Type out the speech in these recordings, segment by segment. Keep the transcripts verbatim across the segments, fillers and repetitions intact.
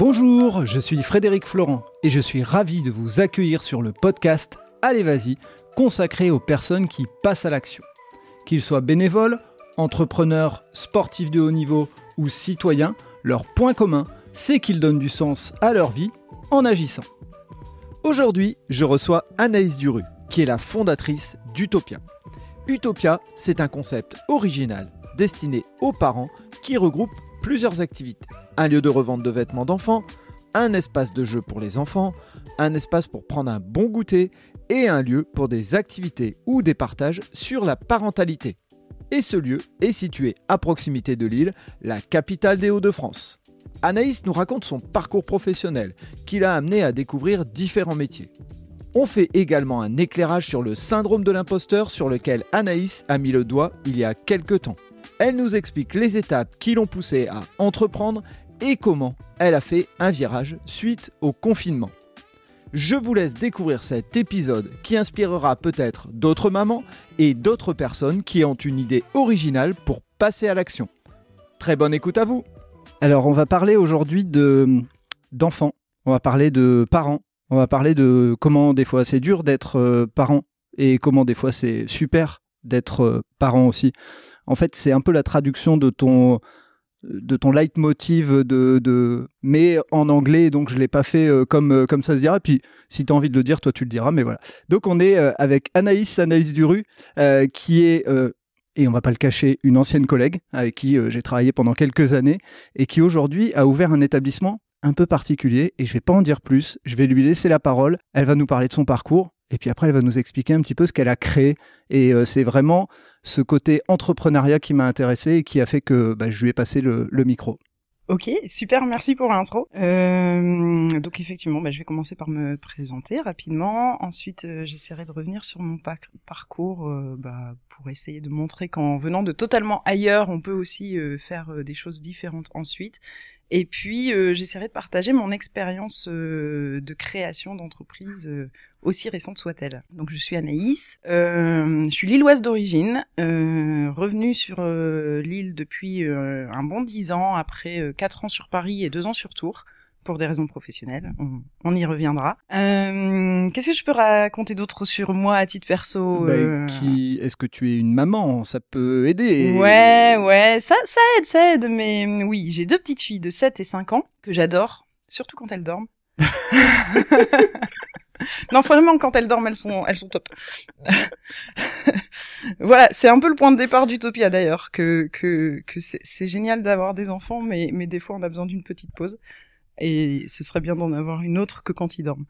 Bonjour, je suis Frédéric Florent et je suis ravi de vous accueillir sur le podcast Allez, vas-y, consacré aux personnes qui passent à l'action. Qu'ils soient bénévoles, entrepreneurs, sportifs de haut niveau ou citoyens, leur point commun, c'est qu'ils donnent du sens à leur vie en agissant. Aujourd'hui, je reçois Anaïs Duru, qui est la fondatrice d'Utopia. Utopia, c'est un concept original destiné aux parents qui regroupe plusieurs activités. Un lieu de revente de vêtements d'enfants, un espace de jeu pour les enfants, un espace pour prendre un bon goûter et un lieu pour des activités ou des partages sur la parentalité. Et ce lieu est situé à proximité de Lille, la capitale des Hauts-de-France. Anaïs nous raconte son parcours professionnel qui l'a amené à découvrir différents métiers. On fait également un éclairage sur le syndrome de l'imposteur sur lequel Anaïs a mis le doigt il y a quelques temps. Elle nous explique les étapes qui l'ont poussée à entreprendre et comment elle a fait un virage suite au confinement. Je vous laisse découvrir cet épisode qui inspirera peut-être d'autres mamans et d'autres personnes qui ont une idée originale pour passer à l'action. Très bonne écoute à vous. Alors on va parler aujourd'hui de, d'enfants, on va parler de parents, on va parler de comment des fois c'est dur d'être parent et comment des fois c'est super d'être parent aussi. En fait, c'est un peu la traduction de ton, de ton leitmotiv, de, de... mais en anglais, donc je ne l'ai pas fait comme, comme ça se dira. Puis, si tu as envie de le dire, toi, tu le diras, mais voilà. Donc, on est avec Anaïs, Anaïs Duru, euh, qui est, euh, et on ne va pas le cacher, une ancienne collègue avec qui euh, j'ai travaillé pendant quelques années et qui, aujourd'hui, a ouvert un établissement un peu particulier et je ne vais pas en dire plus. Je vais lui laisser la parole. Elle va nous parler de son parcours. Et puis après, elle va nous expliquer un petit peu ce qu'elle a créé. Et euh, c'est vraiment ce côté entrepreneuriat qui m'a intéressé et qui a fait que bah, je lui ai passé le, le micro. Ok, super, merci pour l'intro. Euh, donc effectivement, bah, je vais commencer par me présenter rapidement. Ensuite, euh, j'essaierai de revenir sur mon pac- parcours euh, bah, pour essayer de montrer qu'en venant de totalement ailleurs, on peut aussi euh, faire euh, des choses différentes ensuite. Et puis, euh, j'essaierai de partager mon expérience euh, de création d'entreprise, euh, aussi récente soit-elle. Donc, je suis Anaïs, euh, je suis lilloise d'origine, euh, revenue sur euh, Lille depuis euh, un bon dix ans, après euh, quatre ans sur Paris et deux ans sur Tours, pour des raisons professionnelles, on, on y reviendra. Euh, qu'est-ce que je peux raconter d'autre sur moi à titre perso euh... bah, qui... Est-ce que tu es une maman? Ça peut aider. Ouais, ouais, ça, ça aide, ça aide. Mais oui, j'ai deux petites filles de sept et cinq ans que j'adore, surtout quand elles dorment. Non, vraiment, quand elles dorment, elles sont, elles sont top. Voilà, c'est un peu le point de départ d'Utopia d'ailleurs, que, que, que c'est, c'est génial d'avoir des enfants, mais, mais des fois on a besoin d'une petite pause. Et ce serait bien d'en avoir une autre que quand ils dorment.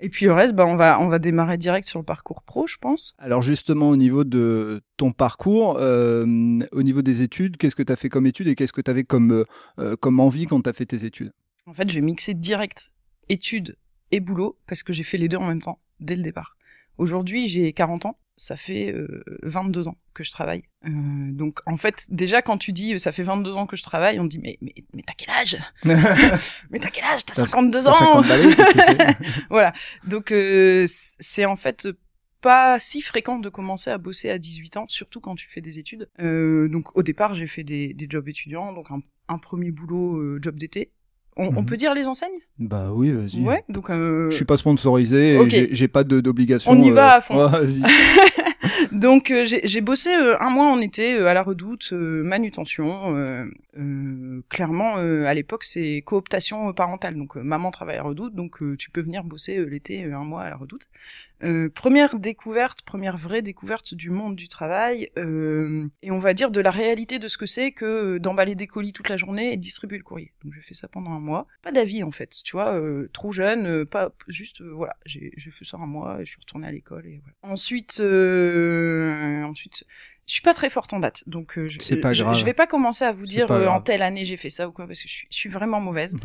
Et puis le reste, bah, on va, on va démarrer direct sur le parcours pro, je pense. Alors justement, au niveau de ton parcours, euh, au niveau des études, qu'est-ce que tu as fait comme études et qu'est-ce que tu avais comme, euh, comme envie quand tu as fait tes études? En fait, j'ai mixé direct études et boulot parce que j'ai fait les deux en même temps, dès le départ. Aujourd'hui, j'ai quarante ans. Ça fait euh, vingt-deux ans que je travaille. Euh, donc, en fait, déjà, quand tu dis « ça fait vingt-deux ans que je travaille », on te dit « mais, mais, mais t'as quel âge ?»« Mais t'as quel âge ? T'as cinquante-deux ans !» Voilà. Donc, euh, c'est en fait pas si fréquent de commencer à bosser à dix-huit ans, surtout quand tu fais des études. Euh, donc, au départ, j'ai fait des, des jobs étudiants, donc un, un premier boulot, euh, job d'été. On, mmh. on peut dire les enseignes ? Bah oui, vas-y. Ouais, donc euh... je suis pas sponsorisé, okay. j'ai, j'ai pas de, d'obligation. On y euh... va à fond. Oh, vas-y. Donc euh, j'ai, j'ai bossé euh, un mois en été euh, à La Redoute, euh, manutention. Euh, euh, clairement, euh, à l'époque, c'est cooptation parentale. Donc euh, maman travaille à La Redoute, donc euh, tu peux venir bosser euh, l'été euh, un mois à La Redoute. Euh, première découverte, première vraie découverte du monde du travail euh, et on va dire de la réalité de ce que c'est que euh, d'emballer des colis toute la journée et de distribuer le courrier. Donc j'ai fait ça pendant un mois, pas d'avis en fait, tu vois, euh, trop jeune, euh, pas juste euh, voilà, j'ai, j'ai fait ça un mois et je suis retournée à l'école et voilà. Ensuite, euh, ensuite, je suis pas très forte en date, donc euh, je, je, je vais pas commencer à vous c'est dire euh, en telle année j'ai fait ça ou quoi parce que je suis, je suis vraiment mauvaise.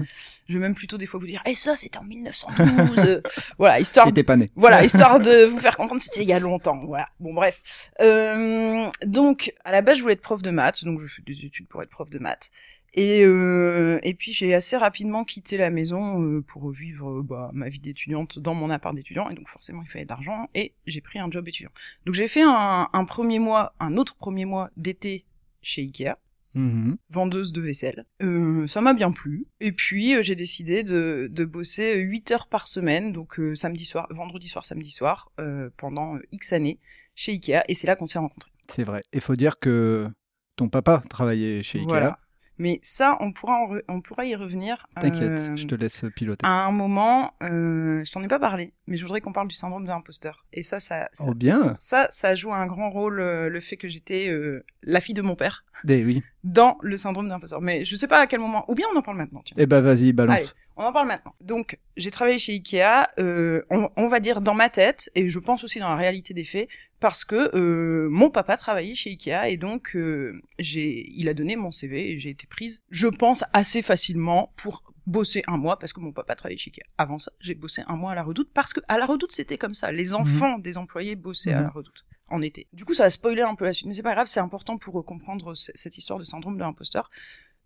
Je vais même plutôt des fois vous dire et hey, ça c'était en mille neuf cent douze, voilà histoire. T'étais pas née. Voilà histoire. De vous faire comprendre, c'était il y a longtemps, voilà. Bon, bref. Euh, donc, à la base, je voulais être prof de maths, donc je fais des études pour être prof de maths. Et, euh, et puis, j'ai assez rapidement quitté la maison euh, pour vivre bah, ma vie d'étudiante dans mon appart d'étudiant, et donc forcément, il fallait de l'argent, et j'ai pris un job étudiant. Donc, j'ai fait un, un premier mois, un autre premier mois d'été chez IKEA. mmh. vendeuse de vaisselle. Euh, ça m'a bien plu. Et puis, euh, j'ai décidé de, de bosser huit heures par semaine, donc euh, samedi soir, vendredi soir, samedi soir, euh, pendant X années, chez Ikea. Et c'est là qu'on s'est rencontrés. C'est vrai. Et faut dire que ton papa travaillait chez Ikea. Voilà. Mais ça, on pourra, en re- on pourra y revenir. T'inquiète, euh, je te laisse piloter. À un moment, euh, je t'en ai pas parlé, mais je voudrais qu'on parle du syndrome de l'imposteur. Et ça, ça, ça, oh bien. ça, ça joue un grand rôle, euh, le fait que j'étais euh, la fille de mon père. Eh oui. Dans le syndrome de l'imposteur. Mais je sais pas à quel moment. Ou bien on en parle maintenant. Tiens. Eh ben vas-y, balance. Allez, on en parle maintenant. Donc, j'ai travaillé chez Ikea, euh, on, on va dire dans ma tête, et je pense aussi dans la réalité des faits, parce que euh, mon papa travaillait chez Ikea, et donc euh, j'ai, il a donné mon C V, et j'ai été prise, je pense, assez facilement pour bosser un mois, parce que mon papa travaillait chez Ikea. Avant ça, j'ai bossé un mois à La Redoute, parce que à La Redoute, c'était comme ça. Les enfants mmh. des employés bossaient mmh. à La Redoute. En été. Du coup, ça a spoilé un peu la suite, mais c'est pas grave, c'est important pour euh, comprendre c- cette histoire de syndrome de l'imposteur.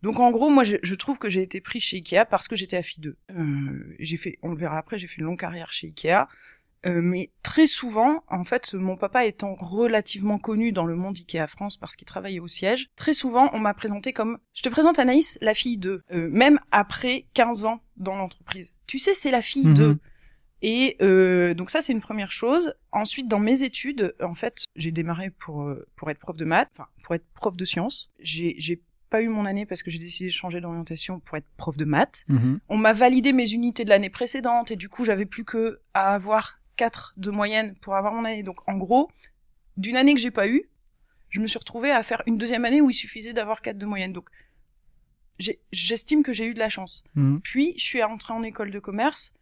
Donc, en gros, moi, je, je trouve que j'ai été pris chez Ikea parce que j'étais affidée. Euh, j'ai fait, on le verra après, j'ai fait une longue carrière chez Ikea, euh, mais très souvent, en fait, mon papa étant relativement connu dans le monde Ikea France parce qu'il travaillait au siège, très souvent, on m'a présenté comme, je te présente Anaïs, la fille de, euh, même après quinze ans dans l'entreprise. Tu sais, c'est la fille mmh. de. Et euh, donc ça, c'est une première chose. Ensuite, dans mes études, en fait, j'ai démarré pour euh, pour être prof de maths, enfin pour être prof de sciences. J'ai j'ai pas eu mon année parce que j'ai décidé de changer d'orientation pour être prof de maths. Mmh. On m'a validé mes unités de l'année précédente et du coup, j'avais plus que à avoir quatre de moyenne pour avoir mon année. Donc en gros, d'une année que j'ai pas eue, je me suis retrouvée à faire une deuxième année où il suffisait d'avoir quatre de moyenne. Donc j'ai, j'estime que j'ai eu de la chance. Mmh. Puis je suis entrée en école de commerce.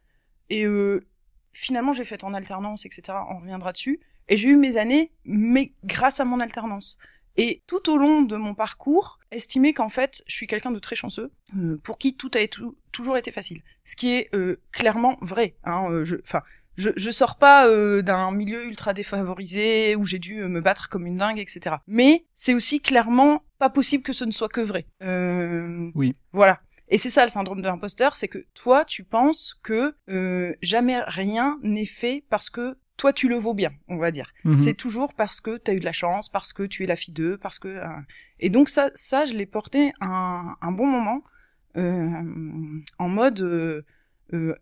Et euh, finalement, j'ai fait en alternance, et cetera. On reviendra dessus. Et j'ai eu mes années, mais grâce à mon alternance. Et tout au long de mon parcours, estimé qu'en fait, je suis quelqu'un de très chanceux, euh, pour qui tout a tout, toujours été facile. Ce qui est euh, clairement vrai. Hein, euh, je, enfin, je, je sors pas euh, d'un milieu ultra défavorisé où j'ai dû me battre comme une dingue, et cetera. Mais c'est aussi clairement pas possible que ce ne soit que vrai. Euh, oui. Voilà. Et c'est ça le syndrome de l'imposteur, c'est que toi, tu penses que euh, jamais rien n'est fait parce que toi, tu le vaux bien, on va dire. Mmh. C'est toujours parce que tu as eu de la chance, parce que tu es la fille d'eux, parce que... Euh... Et donc ça, ça je l'ai porté un, un bon moment, euh, en mode... Euh, euh,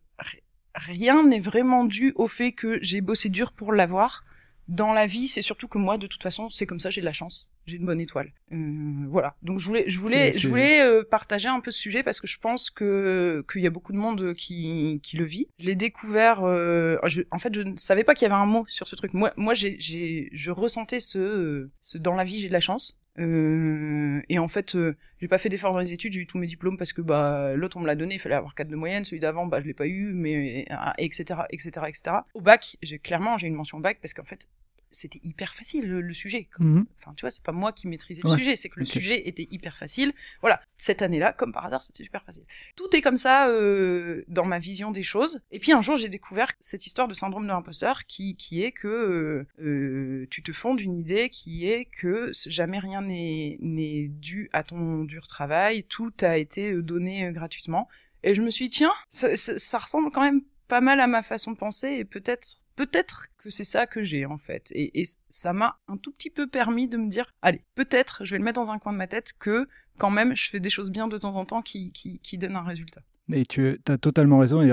rien n'est vraiment dû au fait que j'ai bossé dur pour l'avoir. Dans la vie, c'est surtout que moi, de toute façon, c'est comme ça, j'ai de la chance. J'ai une bonne étoile. Euh, voilà. Donc, je voulais, je voulais, je voulais euh, partager un peu ce sujet parce que je pense que, qu'il y a beaucoup de monde qui, qui le vit. Je l'ai découvert, euh, je, en fait, je ne savais pas qu'il y avait un mot sur ce truc. Moi, moi, j'ai, j'ai, je ressentais ce, ce, dans la vie, j'ai de la chance. Euh, et en fait, euh, j'ai pas fait d'effort dans les études, j'ai eu tous mes diplômes parce que, bah, l'autre, on me l'a donné, il fallait avoir quatre de moyenne, celui d'avant, bah, je l'ai pas eu, mais, et cetera, et cetera, et cetera. Au bac, j'ai, clairement, j'ai une mention au bac parce qu'en fait, c'était hyper facile le, le sujet. Comme, mm-hmm. Enfin, tu vois, c'est pas moi qui maîtrisais le ouais. sujet, c'est que le okay. sujet était hyper facile. Voilà, cette année-là, comme par hasard, c'était super facile. Tout est comme ça euh, dans ma vision des choses. Et puis un jour, j'ai découvert cette histoire de syndrome de l'imposteur qui qui est que euh, tu te fondes une idée qui est que jamais rien n'est n'est dû à ton dur travail, tout a été donné gratuitement. Et je me suis dit, tiens, ça, ça, ça ressemble quand même pas mal à ma façon de penser et peut-être. Peut-être que c'est ça que j'ai, en fait. Et, et ça m'a un tout petit peu permis de me dire, allez, peut-être, je vais le mettre dans un coin de ma tête, que quand même, je fais des choses bien de temps en temps qui, qui, qui donnent un résultat. Et tu as totalement raison. Et,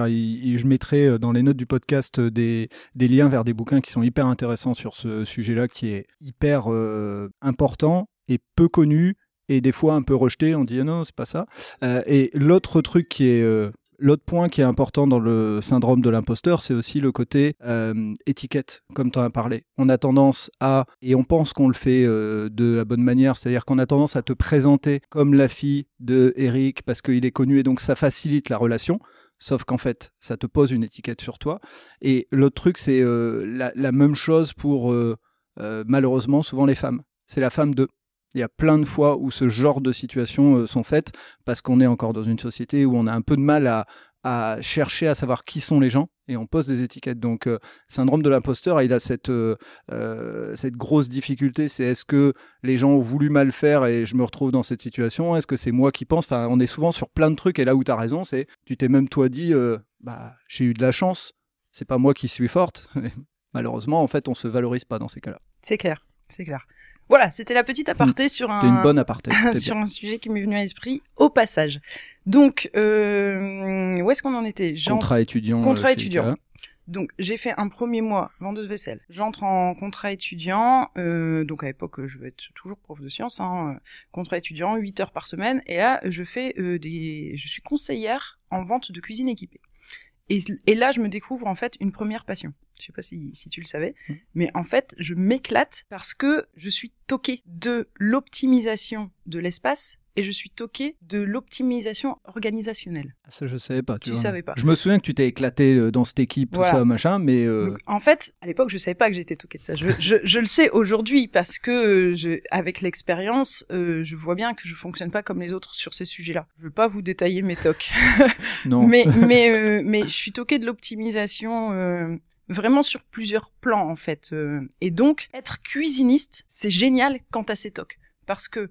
et je mettrai dans les notes du podcast des, des liens vers des bouquins qui sont hyper intéressants sur ce sujet-là, qui est hyper euh, important et peu connu, et des fois un peu rejeté. On dit, ah non, c'est pas ça. Euh, et l'autre truc qui est... Euh, L'autre point qui est important dans le syndrome de l'imposteur, c'est aussi le côté euh, étiquette, comme tu en as parlé. On a tendance à, et on pense qu'on le fait euh, de la bonne manière, c'est-à-dire qu'on a tendance à te présenter comme la fille de Eric parce qu'il est connu et donc ça facilite la relation. Sauf qu'en fait, ça te pose une étiquette sur toi. Et l'autre truc, c'est euh, la, la même chose pour, euh, euh, malheureusement, souvent les femmes. C'est la femme de... Il y a plein de fois où ce genre de situations euh, sont faites parce qu'on est encore dans une société où on a un peu de mal à, à chercher à savoir qui sont les gens et on pose des étiquettes. Donc, euh, syndrome de l'imposteur, il a cette, euh, cette grosse difficulté. C'est est-ce que les gens ont voulu mal faire et je me retrouve dans cette situation ? Est-ce que c'est moi qui pense ? Enfin, on est souvent sur plein de trucs et là où tu as raison, c'est tu t'es même toi dit euh, bah, j'ai eu de la chance, c'est pas moi qui suis forte. Malheureusement, en fait, on se valorise pas dans ces cas-là. C'est clair, c'est clair. Voilà, c'était la petite aparté mmh. sur un une bonne aparté, sur un sujet qui m'est venu à l'esprit au passage. Donc, euh, où est-ce qu'on en était ? J'entre... Contrat étudiant. Contrat euh, étudiant. Donc, j'ai fait un premier mois vendeuse vaisselle. J'entre en contrat étudiant. Euh, donc, à l'époque, je vais être toujours prof de sciences. Hein, contrat étudiant, huit heures par semaine. Et là, je fais euh, des. Je suis conseillère en vente de cuisine équipée. Et, et là, je me découvre en fait une première passion. Je sais pas si, si tu le savais, mmh. mais en fait, je m'éclate parce que je suis toquée de l'optimisation de l'espace et je suis toquée de l'optimisation organisationnelle. Ça, je savais pas. Tu, tu savais pas. Je me souviens que tu t'es éclatée dans cette équipe, tout voilà. ça, machin, mais... Euh... Donc, en fait, à l'époque, je savais pas que j'étais toquée de ça. Je, je, je le sais aujourd'hui parce que, je, avec l'expérience, euh, je vois bien que je fonctionne pas comme les autres sur ces sujets-là. Je veux pas vous détailler mes tocs. non. Mais, mais, euh, mais je suis toquée de l'optimisation... Euh... Vraiment sur plusieurs plans, en fait. Euh, et donc, être cuisiniste, c'est génial quant à ces tocs. Parce que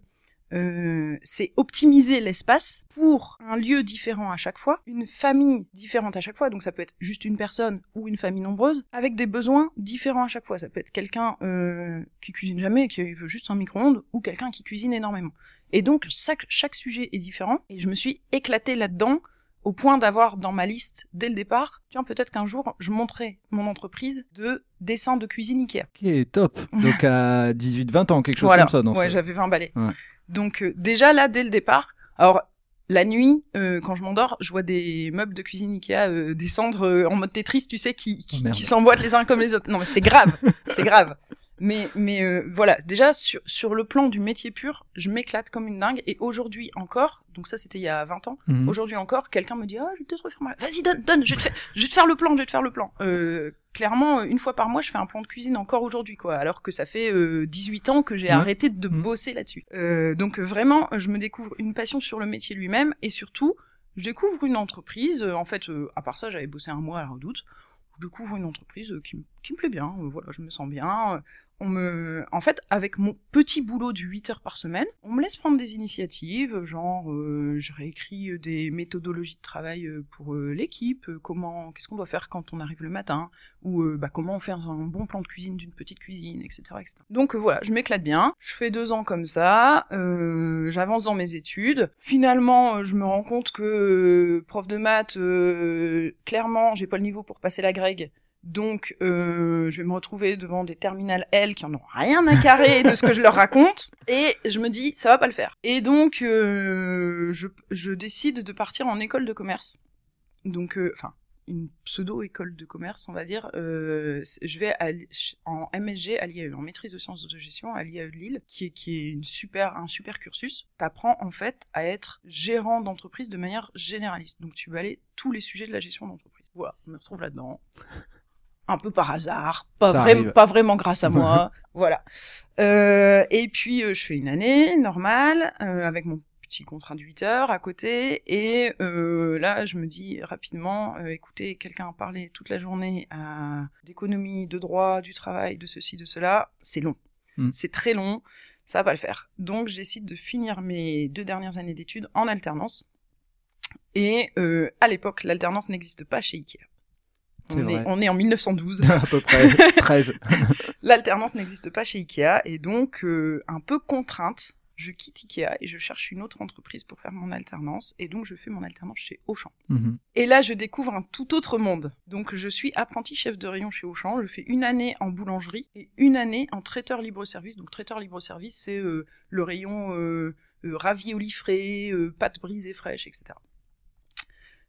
euh, c'est optimiser l'espace pour un lieu différent à chaque fois, une famille différente à chaque fois. Donc, ça peut être juste une personne ou une famille nombreuse, avec des besoins différents à chaque fois. Ça peut être quelqu'un euh, qui cuisine jamais et qui veut juste un micro-ondes, ou quelqu'un qui cuisine énormément. Et donc, chaque, chaque sujet est différent. Et je me suis éclatée là-dedans, au point d'avoir dans ma liste, dès le départ, tiens, peut-être qu'un jour, je monterai mon entreprise de dessin de cuisine Ikea. Qui est top. Donc à dix-huit vingt ans, quelque chose voilà. comme ça. Dans ouais, ce... j'avais vingt balais. Ouais. Donc euh, déjà là, dès le départ, alors la nuit, euh, quand je m'endors, je vois des meubles de cuisine Ikea euh, descendre euh, en mode Tetris, tu sais, qui, qui, oh, qui s'emboîtent les uns comme les autres. Non mais c'est grave, c'est grave. Mais, mais euh, voilà, déjà, sur, sur le plan du métier pur, je m'éclate comme une dingue. Et aujourd'hui encore, donc ça, c'était il y a vingt ans, mmh. aujourd'hui encore, quelqu'un me dit « Ah, oh, je vais peut-être refaire ma... Vas-y, donne, donne, je vais te faire, je vais te faire le plan, je vais te faire le plan. Euh, » Clairement, une fois par mois, je fais un plan de cuisine encore aujourd'hui, quoi. Alors que ça fait euh, dix-huit ans que j'ai mmh. arrêté de mmh. bosser là-dessus. Euh, donc vraiment, je me découvre une passion sur le métier lui-même. Et surtout, je découvre une entreprise. En fait, euh, à part ça, j'avais bossé un mois à La Redoute. Je découvre une entreprise euh, qui, m- qui me plaît bien. Euh, voilà, je me sens bien. Euh, On me, en fait, avec mon petit boulot de huit heures par semaine, on me laisse prendre des initiatives, genre, euh, je réécris des méthodologies de travail pour euh, l'équipe, euh, comment, qu'est-ce qu'on doit faire quand on arrive le matin, ou euh, bah, comment on fait un, un bon plan de cuisine d'une petite cuisine, et cetera, et cetera. Donc euh, voilà, je m'éclate bien, je fais deux ans comme ça, euh, j'avance dans mes études. Finalement, euh, je me rends compte que euh, prof de maths, euh, clairement, j'ai pas le niveau pour passer la grègue. Donc, euh, je vais me retrouver devant des terminales L qui en ont rien à carrer de ce que je leur raconte. Et je me dis, ça va pas le faire. Et donc, euh, je, je décide de partir en école de commerce. Donc, enfin, euh, une pseudo-école de commerce, on va dire. Euh, je vais à, en M S G à l'I A E, en maîtrise de sciences de gestion à l'I A E de Lille, qui est, qui est une super, un super cursus. T'apprends, en fait, à être gérant d'entreprise de manière généraliste. Donc, tu vas aller tous les sujets de la gestion d'entreprise. Voilà, on me retrouve là-dedans. Un peu par hasard, pas, vrai, pas vraiment grâce à moi, voilà. Euh, et puis, euh, je fais une année normale, euh, avec mon petit contrat de huit heures à côté, et euh, là, je me dis rapidement, euh, écoutez, quelqu'un a parlé toute la journée à... d'économie, de droit, du travail, de ceci, de cela, c'est long, mm. c'est très long, ça va pas le faire. Donc, je décide de finir mes deux dernières années d'études en alternance, et euh, à l'époque, l'alternance n'existe pas chez Ikea. On est, on est en mille neuf cent douze. À peu près, treize. L'alternance n'existe pas chez Ikea et donc, euh, un peu contrainte, je quitte Ikea et je cherche une autre entreprise pour faire mon alternance et donc je fais mon alternance chez Auchan. Mm-hmm. Et là, je découvre un tout autre monde. Donc, je suis apprenti chef de rayon chez Auchan. Je fais une année en boulangerie et une année en traiteur libre-service. Donc, traiteur libre-service, c'est euh, le rayon euh, euh, ravioli frais, euh, pâtes brisées fraîches, et cetera.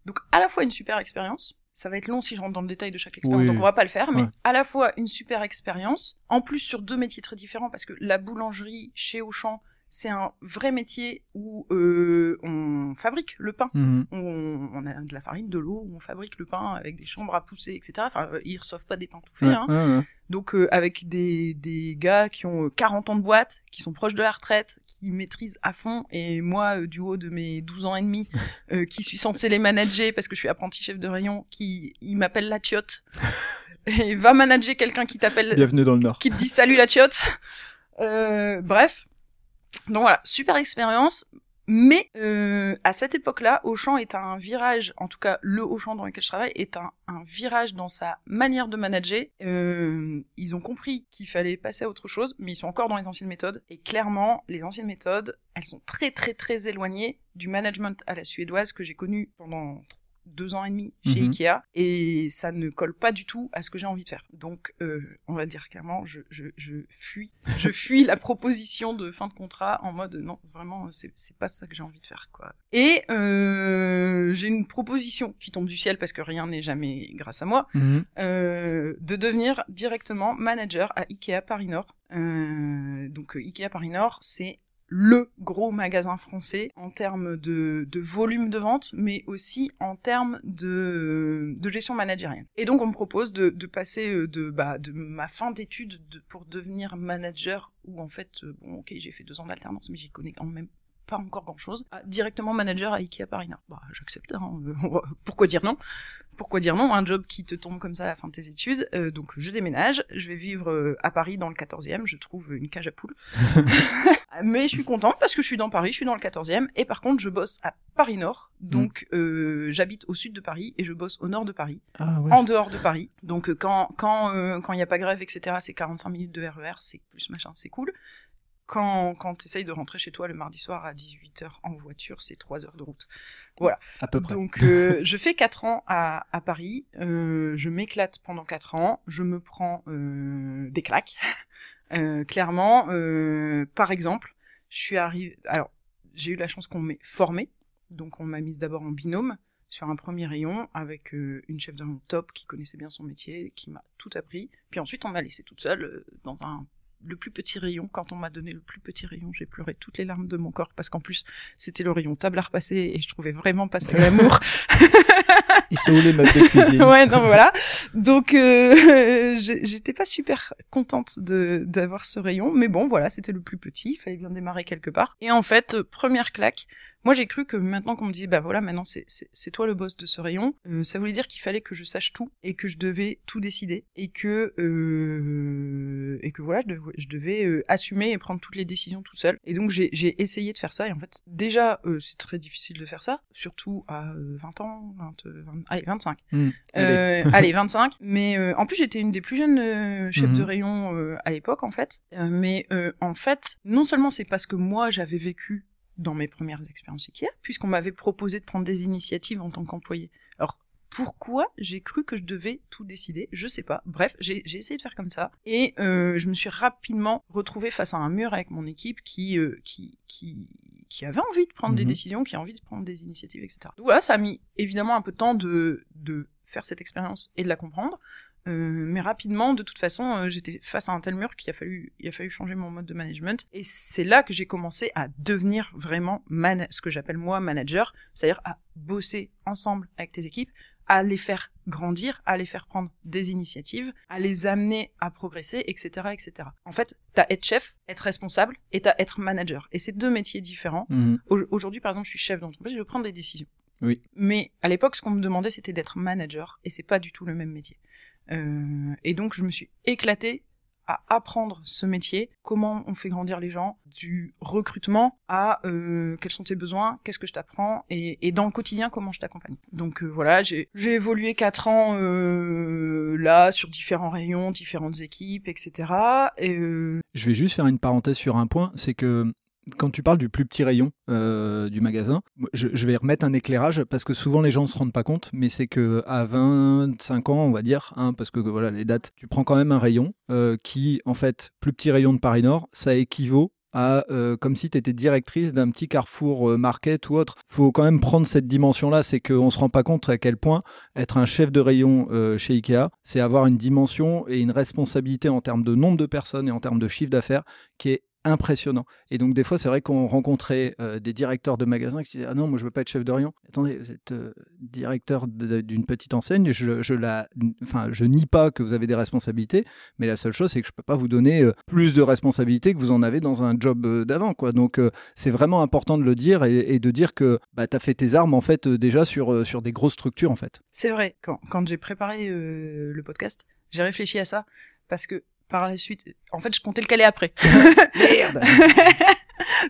Donc, à la fois une super expérience. Ça va être long si je rentre dans le détail de chaque expérience, oui. donc on va pas le faire, mais ouais. à la fois une super expérience, en plus sur deux métiers très différents, parce que la boulangerie chez Auchan, c'est un vrai métier où euh, on fabrique le pain. Mmh. On, on a de la farine, de l'eau, on fabrique le pain avec des chambres à pousser, et cetera. Enfin, ils reçoivent pas des pains tout faits. Ouais. Hein. Ouais, ouais. Donc, euh, avec des, des gars qui ont quarante ans de boîte, qui sont proches de la retraite, qui maîtrisent à fond, et moi, euh, du haut de mes douze ans et demi, euh, qui suis censée les manager parce que je suis apprenti chef de rayon, qui ils m'appellent la tiotte, et va manager quelqu'un qui t'appelle... Bienvenue dans le Nord. Qui te dit « Salut la tiotte !» euh, Bref... Donc voilà, super expérience, Mais euh, à cette époque-là, Auchan est à un virage, en tout cas le Auchan dans lequel je travaille, est à un, un virage dans sa manière de manager. Euh, ils ont compris qu'il fallait passer à autre chose, mais ils sont encore dans les anciennes méthodes. Et clairement, les anciennes méthodes, elles sont très très très éloignées du management à la suédoise que j'ai connu pendant deux ans et demi chez mmh. IKEA, et ça ne colle pas du tout à ce que j'ai envie de faire. Donc, euh, on va le dire clairement, je, je, je fuis, je fuis la proposition de fin de contrat en mode non, vraiment, c'est, c'est pas ça que j'ai envie de faire, quoi. Et euh, j'ai une proposition qui tombe du ciel parce que rien n'est jamais grâce à moi, mmh. euh, de devenir directement manager à IKEA Paris Nord. Euh, donc, IKEA Paris Nord, c'est le gros magasin français en termes de, de volume de vente, mais aussi en termes de, de gestion managériale. Et donc, on me propose de, de passer de, bah, de ma fin d'études de, pour devenir manager, où en fait, bon, ok, j'ai fait deux ans d'alternance, mais j'y connais quand même pas encore grand-chose, à directement manager à IKEA Paris Nord. Bah, j'accepte, hein, pourquoi dire non ? Pourquoi dire non ? Un job qui te tombe comme ça à la fin de tes études. Euh, donc, je déménage, je vais vivre à Paris dans le quatorzième, je trouve une cage à poules. Mais je suis contente parce que je suis dans Paris, je suis dans le quatorzième, et par contre, je bosse à Paris Nord, donc mm. euh, j'habite au sud de Paris, et je bosse au nord de Paris, ah, ouais. en dehors de Paris. Donc, quand quand euh, quand il n'y a pas grève, et cetera, c'est quarante-cinq minutes de R E R, c'est plus machin, c'est cool. Quand, quand t'essayes de rentrer chez toi le mardi soir à dix-huit heures en voiture, c'est trois heures de route. Voilà. À peu près. Donc, euh, je fais quatre ans à, à Paris, euh, je m'éclate pendant quatre ans, je me prends euh, des claques. Euh, clairement, euh, par exemple, je suis arrivée... Alors, j'ai eu la chance qu'on m'ait formée, donc on m'a mise d'abord en binôme sur un premier rayon avec euh, une chef de rayon top qui connaissait bien son métier, qui m'a tout appris. Puis ensuite, on m'a laissée toute seule euh, dans un... le plus petit rayon. Quand on m'a donné le plus petit rayon, j'ai pleuré toutes les larmes de mon corps parce qu'en plus, c'était le rayon table à repasser et je trouvais vraiment pas ça l'amour. Ils sont où les meubles de cuisine ? Ouais, non, voilà. Donc, euh, j'étais pas super contente de, d'avoir ce rayon, mais bon, voilà, c'était le plus petit, il fallait bien démarrer quelque part. Et en fait, première claque, moi, j'ai cru que maintenant qu'on me disait, bah voilà, maintenant, c'est, c'est, c'est toi le boss de ce rayon, euh, ça voulait dire qu'il fallait que je sache tout et que je devais tout décider et que, euh, et que voilà, je devais, je devais euh, assumer et prendre toutes les décisions tout seul. Et donc, j'ai, j'ai essayé de faire ça. Et en fait, déjà, euh, c'est très difficile de faire ça, surtout à euh, vingt ans, vingt, vingt, allez, vingt-cinq. Mmh, allez. Euh, allez, vingt-cinq. Mais euh, en plus, j'étais une des plus jeunes euh, chefs mmh. de rayon euh, à l'époque, en fait. Euh, mais euh, en fait, non seulement c'est parce que moi, j'avais vécu dans mes premières expériences IKEA, puisqu'on m'avait proposé de prendre des initiatives en tant qu'employé. Alors, pourquoi j'ai cru que je devais tout décider ? Je sais pas. Bref, j'ai, j'ai essayé de faire comme ça. Et euh, je me suis rapidement retrouvée face à un mur avec mon équipe qui, euh, qui, qui, qui avait envie de prendre mmh. des décisions, qui a envie de prendre des initiatives, et cetera. Donc voilà, ça a mis évidemment un peu de temps de, de faire cette expérience et de la comprendre. Euh, mais rapidement, de toute façon, euh, j'étais face à un tel mur qu'il a fallu, il a fallu changer mon mode de management. Et c'est là que j'ai commencé à devenir vraiment man, ce que j'appelle moi manager, c'est-à-dire à bosser ensemble avec tes équipes, à les faire grandir, à les faire prendre des initiatives, à les amener à progresser, et cetera, et cetera. En fait, t'as être chef, être responsable, et t'as être manager. Et c'est deux métiers différents. Mmh. Au- aujourd'hui, par exemple, je suis chef d'entreprise, je prends des décisions. Oui. Mais à l'époque, ce qu'on me demandait, c'était d'être manager, et c'est pas du tout le même métier. Euh, et donc, je me suis éclatée à apprendre ce métier, comment on fait grandir les gens, du recrutement à euh, quels sont tes besoins, qu'est-ce que je t'apprends, et, et dans le quotidien, comment je t'accompagne. Donc euh, voilà, j'ai, j'ai évolué quatre ans euh, là, sur différents rayons, différentes équipes, et cetera. Et, euh... Je vais juste faire une parenthèse sur un point, c'est que quand tu parles du plus petit rayon euh, du magasin, je, je vais remettre un éclairage parce que souvent les gens ne se rendent pas compte, mais c'est qu'à vingt-cinq ans, on va dire, hein, parce que voilà les dates, tu prends quand même un rayon euh, qui, en fait, plus petit rayon de Paris Nord, ça équivaut à euh, comme si tu étais directrice d'un petit Carrefour euh, Market ou autre. Il faut quand même prendre cette dimension-là, c'est qu'on ne se rend pas compte à quel point être un chef de rayon euh, chez IKEA, c'est avoir une dimension et une responsabilité en termes de nombre de personnes et en termes de chiffre d'affaires qui est impressionnant. Et donc, des fois, c'est vrai qu'on rencontrait euh, des directeurs de magasins qui disaient « Ah non, moi, je veux pas être chef de rayon. » Attendez, vous êtes euh, directeur de, d'une petite enseigne. Je, je, la, enfin, je nie pas que vous avez des responsabilités, mais la seule chose, c'est que je peux pas vous donner euh, plus de responsabilités que vous en avez dans un job euh, d'avant, quoi. Donc, euh, c'est vraiment important de le dire et, et de dire que bah, tu as fait tes armes, en fait, euh, déjà sur, euh, sur des grosses structures, en fait. C'est vrai. Quand, quand j'ai préparé euh, le podcast, j'ai réfléchi à ça parce que par la suite, en fait, je comptais le caler après. Merde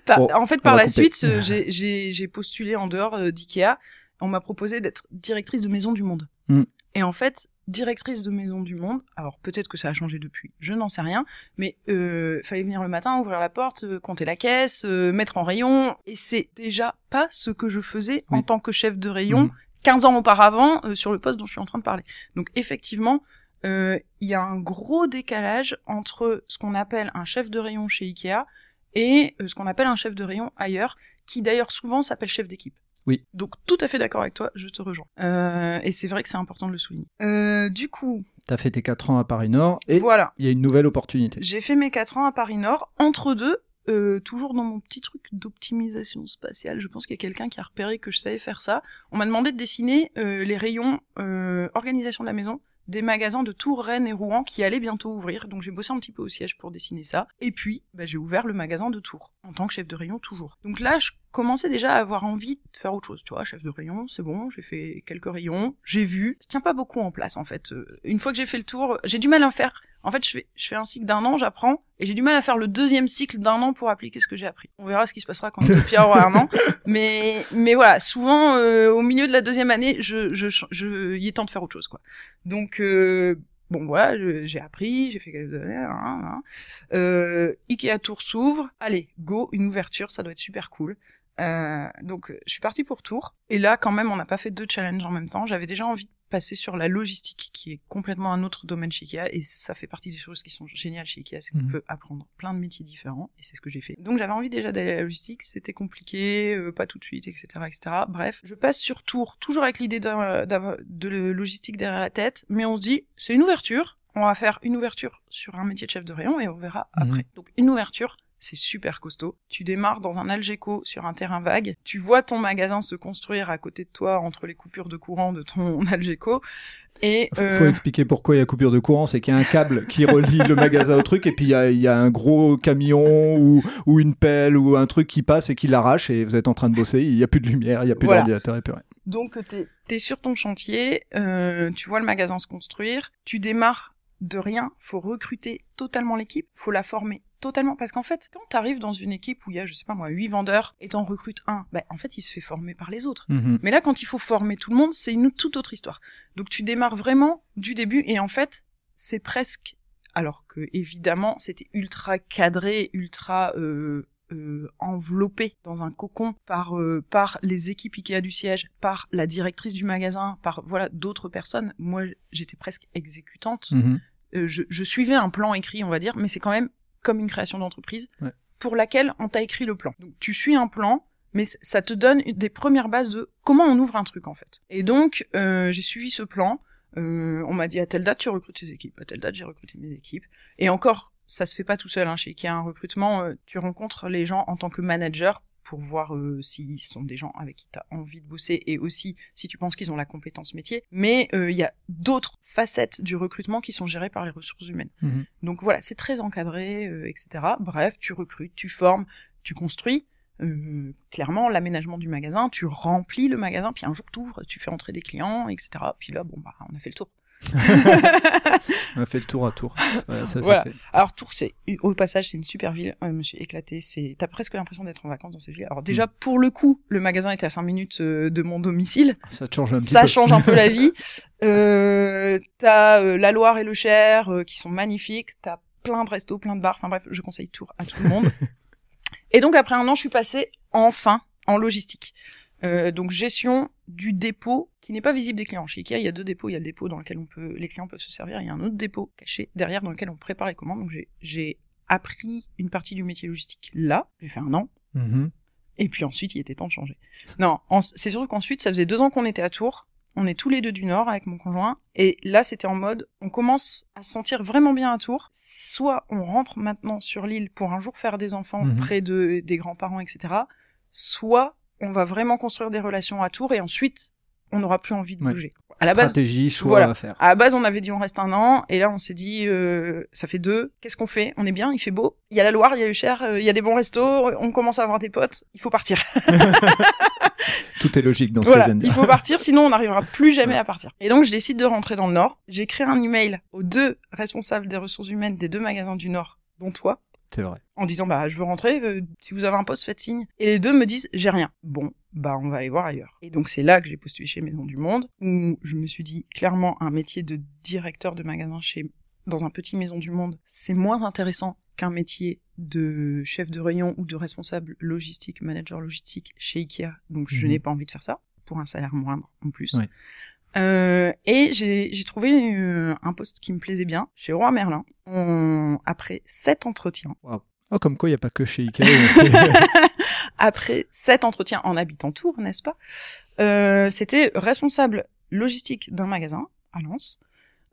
Par, bon, en fait, par la suite, j'ai, j'ai, j'ai postulé en dehors d'IKEA. On m'a proposé d'être directrice de Maisons du Monde. Mm. Et en fait, directrice de Maisons du Monde, alors peut-être que ça a changé depuis, je n'en sais rien, mais euh, fallait venir le matin, ouvrir la porte, euh, compter la caisse, euh, mettre en rayon. Et c'est déjà pas ce que je faisais oui. en tant que chef de rayon mm. quinze ans auparavant euh, sur le poste dont je suis en train de parler. Donc effectivement, il euh, y a un gros décalage entre ce qu'on appelle un chef de rayon chez IKEA et euh, ce qu'on appelle un chef de rayon ailleurs, qui d'ailleurs souvent s'appelle chef d'équipe. Oui. Donc, tout à fait d'accord avec toi, je te rejoins. Euh, et c'est vrai que c'est important de le souligner. Euh, du coup... T'as fait tes quatre ans à Paris Nord et voilà. Il y a une nouvelle opportunité. J'ai fait mes quatre ans à Paris Nord, entre deux, euh, toujours dans mon petit truc d'optimisation spatiale. Je pense qu'il y a quelqu'un qui a repéré que je savais faire ça. On m'a demandé de dessiner euh, les rayons euh, organisation de la maison des magasins de Tours, Rennes et Rouen qui allaient bientôt ouvrir. Donc j'ai bossé un petit peu au siège pour dessiner ça. Et puis, bah, j'ai ouvert le magasin de Tours, en tant que chef de rayon toujours. Donc là, je commençais déjà à avoir envie de faire autre chose. Tu vois, chef de rayon, c'est bon, j'ai fait quelques rayons, j'ai vu. Je tiens pas beaucoup en place, en fait. Une fois que j'ai fait le tour, j'ai du mal à faire. En fait, je fais, je fais un cycle d'un an, j'apprends, et j'ai du mal à faire le deuxième cycle d'un an pour appliquer ce que j'ai appris. On verra ce qui se passera quand Utopia aura un an. Mais, mais voilà, souvent, euh, au milieu de la deuxième année, je, je, je, il est temps de faire autre chose, quoi. Donc, euh, bon, voilà, je, j'ai appris, j'ai fait quelques années, hein, hein. Euh, Ikea Tours s'ouvre. Allez, go, une ouverture, ça doit être super cool. Euh, donc, je suis partie pour Tours. Et là, quand même, on n'a pas fait deux challenges en même temps. J'avais déjà envie de passer sur la logistique, qui est complètement un autre domaine chez IKEA, et ça fait partie des choses qui sont géniales chez IKEA, c'est qu'on mmh. peut apprendre plein de métiers différents, et c'est ce que j'ai fait. Donc, j'avais envie déjà d'aller à la logistique, c'était compliqué, euh, pas tout de suite, et cetera, et cetera. Bref, je passe sur Tours, toujours avec l'idée d'un, d'un, de logistique derrière la tête, mais on se dit, c'est une ouverture, on va faire une ouverture sur un métier de chef de rayon, et on verra mmh. après. Donc, une ouverture, c'est super costaud. Tu démarres dans un Algeco sur un terrain vague. Tu vois ton magasin se construire à côté de toi entre les coupures de courant de ton Algeco. Et euh... faut expliquer pourquoi il y a coupure de courant, c'est qu'il y a un câble qui relie le magasin au truc, et puis il y a, il y a un gros camion ou, ou une pelle ou un truc qui passe et qui l'arrache, et vous êtes en train de bosser, il n'y a plus de lumière, il n'y a plus voilà. d'ordinateur et plus rien. Donc t'es, t'es sur ton chantier, euh, tu vois le magasin se construire, tu démarres de rien, faut recruter totalement l'équipe, faut la former. Totalement, parce qu'en fait, quand t'arrives dans une équipe où il y a, je sais pas moi, huit vendeurs, et t'en recrutes un, bah, en fait, il se fait former par les autres. Mmh. Mais là, quand il faut former tout le monde, c'est une toute autre histoire. Donc, tu démarres vraiment du début, et en fait, c'est presque... Alors que, évidemment, c'était ultra cadré, ultra... Euh... Euh, enveloppé dans un cocon par euh, par les équipes IKEA du siège, par la directrice du magasin, par voilà d'autres personnes. Moi, j'étais presque exécutante. Mmh. Euh, je, je suivais un plan écrit, on va dire, mais c'est quand même comme une création d'entreprise ouais. pour laquelle on t'a écrit le plan. Donc, tu suis un plan, mais c- ça te donne des premières bases de comment on ouvre un truc, en fait. Et donc, euh, j'ai suivi ce plan. Euh, on m'a dit, à telle date, tu recrutes tes équipes. À telle date, j'ai recruté mes équipes. Et encore, ça se fait pas tout seul, hein. Chez IKEA, un recrutement, euh, tu rencontres les gens en tant que manager pour voir euh, s'ils sont des gens avec qui tu as envie de bosser, et aussi si tu penses qu'ils ont la compétence métier. Mais il euh, y a d'autres facettes du recrutement qui sont gérées par les ressources humaines. Mmh. Donc voilà, c'est très encadré, euh, et cetera. Bref, tu recrutes, tu formes, tu construis. Euh, clairement, l'aménagement du magasin, tu remplis le magasin, puis un jour tu ouvres, tu fais entrer des clients, et cetera. Puis là, bon, bah, on a fait le tour. On a fait le tour à Tours. Voilà, ça, voilà. Ça fait. Alors Tours, c'est au passage, c'est une super ville. Ouais, je me suis éclatée. C'est, t'as presque l'impression d'être en vacances dans cette ville. Alors déjà, mmh. pour le coup, le magasin était à cinq minutes euh, de mon domicile. Ça change un petit ça peu. Ça change un peu la vie. Euh, t'as euh, la Loire et le Cher euh, qui sont magnifiques. T'as plein de restos, plein de bars. Enfin bref, je conseille Tours à tout le monde. Et donc après un an, je suis passée enfin en logistique. Euh, donc gestion du dépôt qui n'est pas visible des clients. Chez IKEA, il y a deux dépôts. Il y a le dépôt dans lequel on peut, les clients peuvent se servir. Il y a un autre dépôt caché derrière dans lequel on prépare les commandes. Donc j'ai, j'ai appris une partie du métier logistique là. J'ai fait un an. Mm-hmm. Et puis ensuite, il était temps de changer. Non, en, c'est sûr qu'ensuite, ça faisait deux ans qu'on était à Tours. On est tous les deux du Nord avec mon conjoint. Et là, c'était en mode, on commence à se sentir vraiment bien à Tours. Soit on rentre maintenant sur l'île pour un jour faire des enfants mm-hmm. près de, des grands-parents, et cetera. Soit on va vraiment construire des relations à Tours, et ensuite, on n'aura plus envie de ouais. bouger. À la base, stratégie, choix voilà. à faire. À la base, on avait dit on reste un an, et là, on s'est dit euh, ça fait deux. Qu'est-ce qu'on fait? On est bien, il fait beau. Il y a la Loire, il y a le Cher, euh, il y a des bons restos. On commence à avoir des potes. Il faut partir. Tout est logique dans ce voilà, que je viens de dire. Il faut partir, sinon on n'arrivera plus jamais à partir. Et donc, je décide de rentrer dans le Nord. J'ai créé un email aux deux responsables des ressources humaines des deux magasins du Nord, dont toi. C'est vrai. En disant, bah, je veux rentrer, euh, si vous avez un poste, faites signe. Et les deux me disent, j'ai rien. Bon, bah, on va aller voir ailleurs. Et donc, c'est là que j'ai postulé chez Maisons du Monde, où je me suis dit, clairement, un métier de directeur de magasin chez, dans un petit Maison du Monde, c'est moins intéressant qu'un métier de chef de rayon ou de responsable logistique, manager logistique chez IKEA. Donc, je mmh. n'ai pas envie de faire ça, pour un salaire moindre, en plus. Oui. Euh, et j'ai, j'ai trouvé euh, un poste qui me plaisait bien, chez Leroy Merlin, on... après sept entretiens. Wow. Oh, comme quoi, il n'y a pas que chez Ikea. Après sept entretiens en habitant Tours, n'est-ce pas euh, c'était responsable logistique d'un magasin à Lens,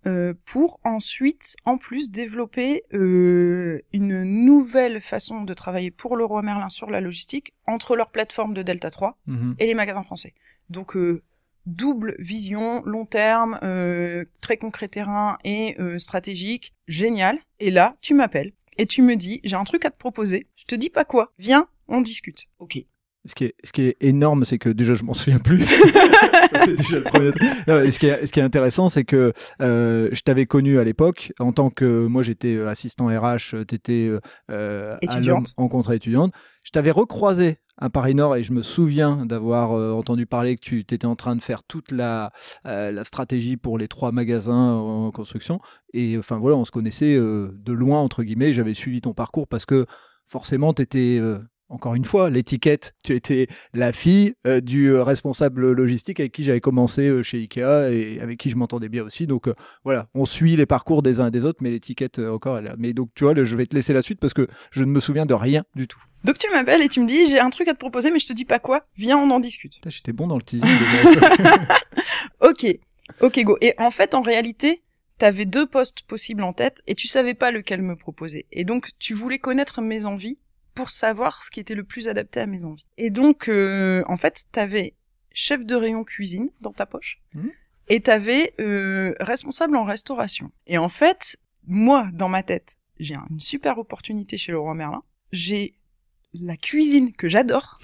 euh, pour ensuite, en plus, développer euh, une nouvelle façon de travailler pour Leroy Merlin sur la logistique, entre leur plateforme de Delta trois mm-hmm. et les magasins français. Donc... Euh, double vision, long terme, euh, très concret terrain et euh, stratégique, génial. Et là, tu m'appelles et tu me dis, j'ai un truc à te proposer, je te dis pas quoi, viens, on discute. Ok. Ce qui est, ce qui est énorme, c'est que déjà, je m'en souviens plus. C'est déjà le premier truc. Non, ce, qui est, ce qui est intéressant, c'est que euh, je t'avais connu à l'époque en tant que... Moi, j'étais assistant R H, t'étais euh, étudiante. En contrat étudiante. Je t'avais recroisé à Paris Nord et je me souviens d'avoir euh, entendu parler que tu étais en train de faire toute la, euh, la stratégie pour les trois magasins en construction. Et enfin, voilà, on se connaissait euh, de loin, entre guillemets. J'avais suivi ton parcours parce que forcément, t'étais... Euh, Encore une fois, l'étiquette, tu étais la fille euh, du euh, responsable logistique avec qui j'avais commencé euh, chez IKEA et avec qui je m'entendais bien aussi. Donc euh, voilà, on suit les parcours des uns et des autres, mais l'étiquette euh, encore elle est là. Mais donc tu vois, là, je vais te laisser la suite parce que je ne me souviens de rien du tout. Donc tu m'appelles et tu me dis, j'ai un truc à te proposer, mais je te dis pas quoi, viens, on en discute. Putain, j'étais bon dans le teasing. Ok, ok go. Et en fait, en réalité... T'avais deux postes possibles en tête et tu savais pas lequel me proposer. Et donc tu voulais connaître mes envies pour savoir ce qui était le plus adapté à mes envies. Et donc, euh, en fait, t'avais chef de rayon cuisine dans ta poche, mmh. et t'avais euh, responsable en restauration. Et en fait, moi, dans ma tête, j'ai une super opportunité chez Leroy Merlin. J'ai la cuisine que j'adore,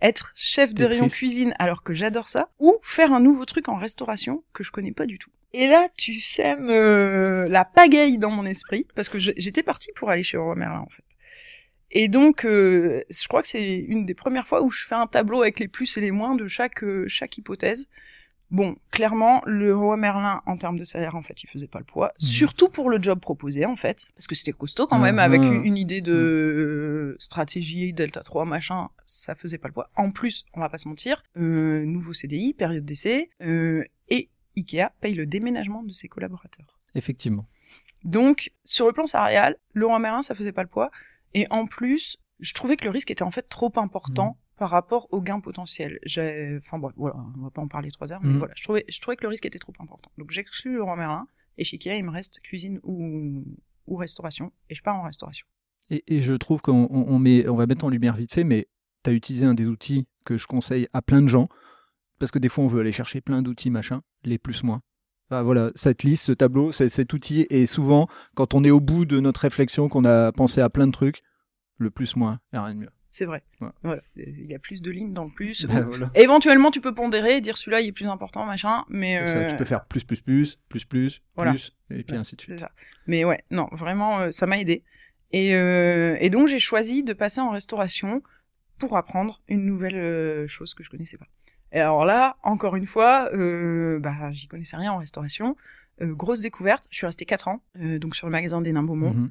être chef de rayon cuisine alors que j'adore ça, ou faire un nouveau truc en restauration que je connais pas du tout. Et là, tu sèmes euh, la pagaille dans mon esprit, parce que je, j'étais partie pour aller chez Leroy Merlin, en fait. Et donc, euh, je crois que c'est une des premières fois où je fais un tableau avec les plus et les moins de chaque euh, chaque hypothèse. Bon, clairement, le Roi Merlin, en termes de salaire, en fait, il faisait pas le poids. Mmh. Surtout pour le job proposé, en fait. Parce que c'était costaud quand mmh. même, avec une, une idée de euh, stratégie, Delta trois, machin, ça faisait pas le poids. En plus, on va pas se mentir, euh, nouveau C D I, période d'essai, euh, et IKEA paye le déménagement de ses collaborateurs. Effectivement. Donc, sur le plan salarial, le Roi Merlin, ça faisait pas le poids. Et en plus, je trouvais que le risque était en fait trop important mmh. par rapport au gain potentiel. J'ai... Enfin bon, voilà, on va pas en parler trois heures, mais mmh. voilà, je trouvais, je trouvais que le risque était trop important. Donc j'exclus Leroy Merlin, et chez Ikea, il me reste cuisine ou, ou restauration, et je pars en restauration. Et, et je trouve qu'on on, on met, on va mettre en lumière vite fait, mais tu as utilisé un des outils que je conseille à plein de gens, parce que des fois on veut aller chercher plein d'outils, machin, les plus moins. Ah, voilà, cette liste, ce tableau, cet, cet outil, et souvent, quand on est au bout de notre réflexion, qu'on a pensé à plein de trucs, le plus moins, il n'y a rien de mieux. C'est vrai. Ouais. Voilà. Il y a plus de lignes dans le plus. Bah, voilà. Éventuellement, tu peux pondérer et dire celui-là, il est plus important, machin, mais... Euh... Ça, tu peux faire plus, plus, plus, plus, plus, voilà. plus, et puis ouais, ainsi de suite. C'est ça. Mais ouais, non, vraiment, euh, ça m'a aidé. Et, euh, et donc, j'ai choisi de passer en restauration pour apprendre une nouvelle euh, chose que je ne connaissais pas. Et alors là, encore une fois, euh, bah, j'y connaissais rien en restauration. Euh, grosse découverte, je suis restée quatre ans, euh, donc sur le magasin des Nimbomont. Mmh.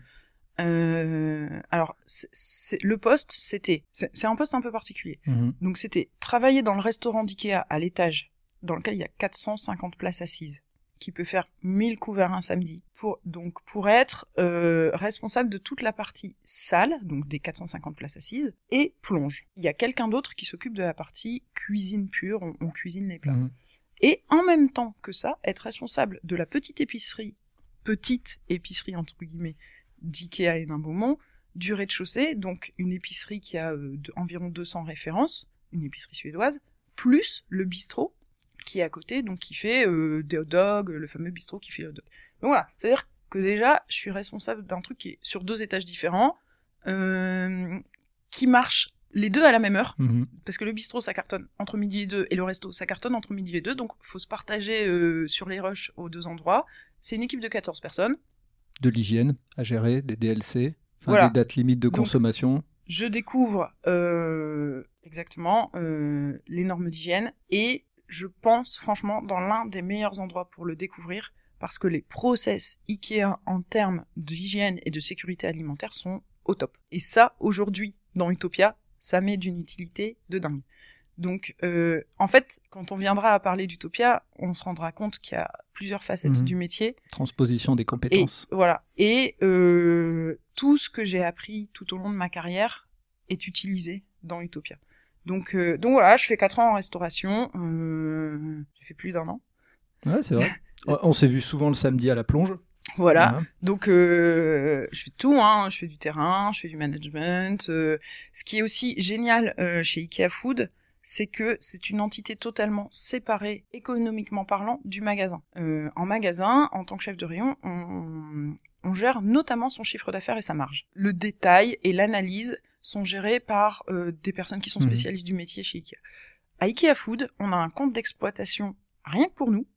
Euh, alors, c'est, c'est, le poste, c'était... C'est, c'est un poste un peu particulier. Mmh. Donc, c'était travailler dans le restaurant d'IKEA à l'étage, dans lequel il y a quatre cent cinquante places assises, qui peut faire mille couverts un samedi. Pour, donc, pour être euh, responsable de toute la partie salle, donc des quatre cent cinquante places assises, et plonge. Il y a quelqu'un d'autre qui s'occupe de la partie cuisine pure, on, on cuisine les plats. Mmh. Et en même temps que ça, être responsable de la petite épicerie, petite épicerie entre guillemets, d'IKEA et Nimbomont, du rez-de-chaussée, donc une épicerie qui a euh, de, environ deux cents références, une épicerie suédoise, plus le bistrot, qui est à côté, donc qui fait euh, des hot dogs, le fameux bistrot qui fait hot dogs. Donc voilà, c'est-à-dire que déjà, je suis responsable d'un truc qui est sur deux étages différents, euh, qui marche les deux à la même heure, mmh. parce que le bistrot, ça cartonne entre midi et deux, et le resto, ça cartonne entre midi et deux, donc faut se partager euh, sur les rushs aux deux endroits. C'est une équipe de quatorze personnes. De l'hygiène à gérer, des D L C... Enfin, voilà. Des dates limites de consommation. Donc, je découvre euh, exactement euh, les normes d'hygiène et je pense franchement dans l'un des meilleurs endroits pour le découvrir parce que les process IKEA en termes d'hygiène et de sécurité alimentaire sont au top. Et ça, aujourd'hui, dans Utopia, ça met d'une utilité de dingue. Donc, euh, en fait, quand on viendra à parler d'Utopia, on se rendra compte qu'il y a plusieurs facettes mmh. du métier. Transposition des compétences. Et, voilà. Et euh, tout ce que j'ai appris tout au long de ma carrière est utilisé dans Utopia. Donc, euh, donc voilà, je fais quatre ans en restauration. Euh, j'ai fait plus d'un an. Ouais, c'est vrai. On s'est vu souvent le samedi à la plonge. Voilà, ouais. Donc euh, je fais tout, hein. Je fais du terrain, je fais du management. Euh. Ce qui est aussi génial euh, chez IKEA Food, c'est que c'est une entité totalement séparée, économiquement parlant, du magasin. Euh, en magasin, en tant que chef de rayon, on, on gère notamment son chiffre d'affaires et sa marge. Le détail et l'analyse sont gérés par euh, des personnes qui sont spécialistes mmh. du métier chez IKEA. À IKEA Food, on a un compte d'exploitation rien que pour nous,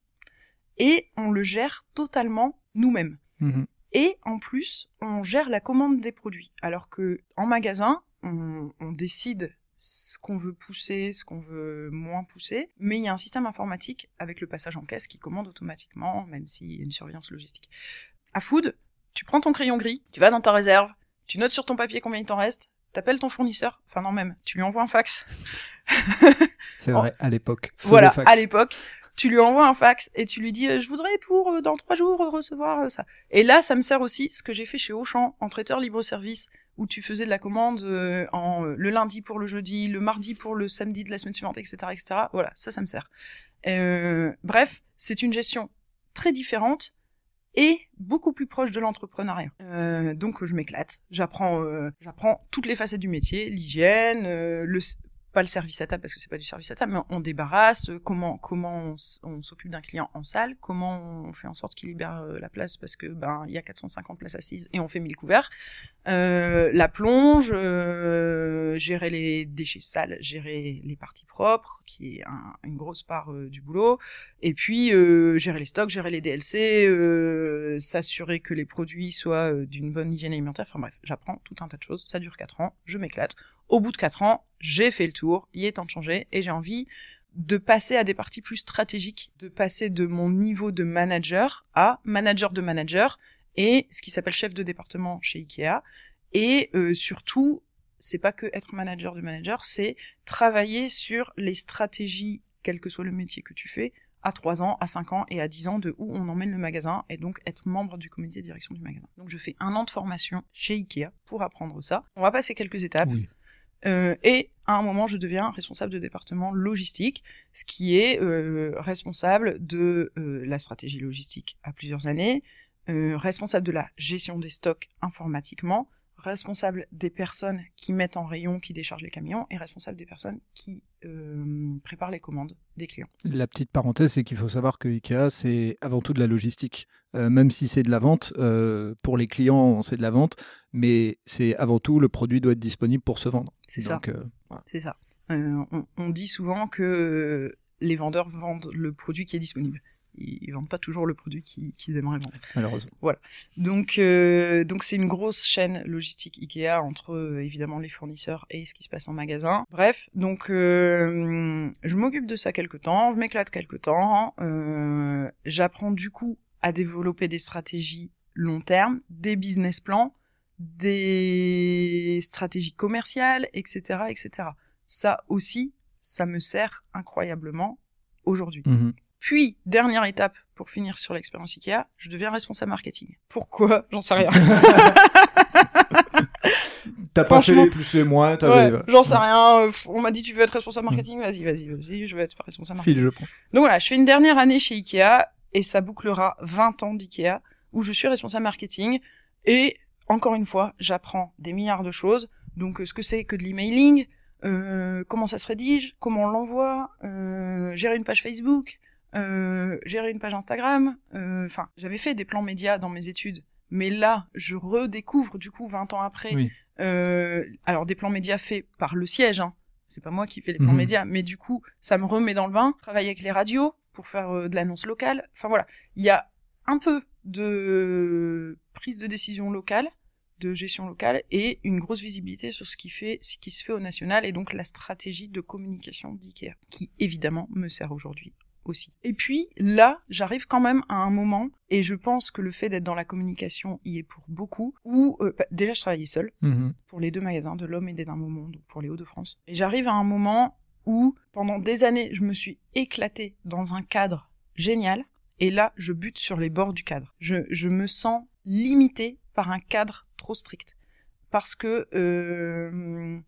et on le gère totalement nous-mêmes. Mmh. Et en plus, on gère la commande des produits. Alors que en magasin, on, on décide ce qu'on veut pousser, ce qu'on veut moins pousser, mais il y a un système informatique avec le passage en caisse qui commande automatiquement, même s'il y a une surveillance logistique. À Food, tu prends ton crayon gris, tu vas dans ta réserve, tu notes sur ton papier combien il t'en reste, t'appelles ton fournisseur, enfin non même, tu lui envoies un fax. C'est vrai, à l'époque. Voilà, à l'époque. Tu lui envoies un fax et tu lui dis euh, « je voudrais pour euh, dans trois jours euh, recevoir euh, ça ». Et là, ça me sert aussi ce que j'ai fait chez Auchan, en traiteur libre-service, où tu faisais de la commande euh, en euh, le lundi pour le jeudi, le mardi pour le samedi de la semaine suivante, et cetera et cetera. Voilà, ça, ça me sert. Euh, bref, c'est une gestion très différente et beaucoup plus proche de l'entrepreneuriat. Euh, donc, je m'éclate. J'apprends, euh, j'apprends toutes les facettes du métier, l'hygiène, euh, le... pas le service à table parce que c'est pas du service à table, mais on débarrasse, comment comment on s'occupe d'un client en salle, comment on fait en sorte qu'il libère la place parce que ben il y a quatre cent cinquante places assises et on fait mille couverts, euh, la plonge, euh, gérer les déchets sales, gérer les parties propres qui est un, une grosse part euh, du boulot, et puis euh, gérer les stocks, gérer les D L C, euh, s'assurer que les produits soient euh, d'une bonne hygiène alimentaire. Enfin bref, j'apprends tout un tas de choses, ça dure quatre ans, je m'éclate. Au bout de quatre ans, j'ai fait le tour, il est temps de changer et j'ai envie de passer à des parties plus stratégiques, de passer de mon niveau de manager à manager de manager et ce qui s'appelle chef de département chez IKEA. Et euh, surtout, c'est pas que être manager de manager, c'est travailler sur les stratégies, quel que soit le métier que tu fais, à trois ans, à cinq ans et à dix ans de où on emmène le magasin et donc être membre du comité de direction du magasin. Donc je fais un an de formation chez IKEA pour apprendre ça. On va passer quelques étapes. Oui. Euh, et à un moment, je deviens responsable de département logistique, ce qui est euh, responsable de euh, la stratégie logistique à plusieurs années, euh, responsable de la gestion des stocks informatiquement, responsable des personnes qui mettent en rayon, qui déchargent les camions, et responsable des personnes qui euh, préparent les commandes des clients. La petite parenthèse, c'est qu'il faut savoir que IKEA, c'est avant tout de la logistique. Euh, même si c'est de la vente, euh, pour les clients, c'est de la vente, mais c'est avant tout, le produit doit être disponible pour se vendre. C'est Donc, ça. Euh, voilà. C'est ça. Euh, on, on dit souvent que les vendeurs vendent le produit qui est disponible. Ils vendent pas toujours le produit qu'ils, qu'ils aimeraient vendre. Malheureusement. Voilà. Donc, euh, donc c'est une grosse chaîne logistique IKEA entre euh, évidemment les fournisseurs et ce qui se passe en magasin. Bref, donc euh, je m'occupe de ça quelque temps, je m'éclate quelque temps, euh, j'apprends du coup à développer des stratégies long terme, des business plans, des stratégies commerciales, et cetera, et cetera. Ça aussi, ça me sert incroyablement aujourd'hui. Mmh. Puis, dernière étape, pour finir sur l'expérience IKEA, je deviens responsable marketing. Pourquoi ? J'en sais rien. T'as pas fait les plus et moins, t'avais... Ouais, j'en sais rien, on m'a dit tu veux être responsable marketing, vas-y, vas-y, vas-y, je veux être responsable marketing. Fille, je prends. Donc voilà, je fais une dernière année chez IKEA, et ça bouclera vingt ans d'IKEA, où je suis responsable marketing, et encore une fois, j'apprends des milliards de choses, donc ce que c'est que de l'emailing, euh, comment ça se rédige, comment on l'envoie, euh, gérer une page Facebook... Euh, gérer une page Instagram, enfin, euh, j'avais fait des plans médias dans mes études, mais là, je redécouvre, du coup, vingt ans après, oui. euh, alors des plans médias faits par le siège, hein. C'est pas moi qui fais les plans mmh. médias, mais du coup, ça me remet dans le bain, travailler avec les radios pour faire euh, de l'annonce locale, enfin voilà, il y a un peu de prise de décision locale, de gestion locale et une grosse visibilité sur ce qui, fait, ce qui se fait au national et donc la stratégie de communication d'IKEA, qui évidemment me sert aujourd'hui aussi. Et puis là, j'arrive quand même à un moment, et je pense que le fait d'être dans la communication y est pour beaucoup, où euh, bah, déjà je travaillais seule, mmh. pour les deux magasins de l'Homme et des Nimbomont, donc pour les Hauts-de-France, et j'arrive à un moment où pendant des années, je me suis éclatée dans un cadre génial, et là, je bute sur les bords du cadre. Je, je me sens limitée par un cadre trop strict, parce que euh,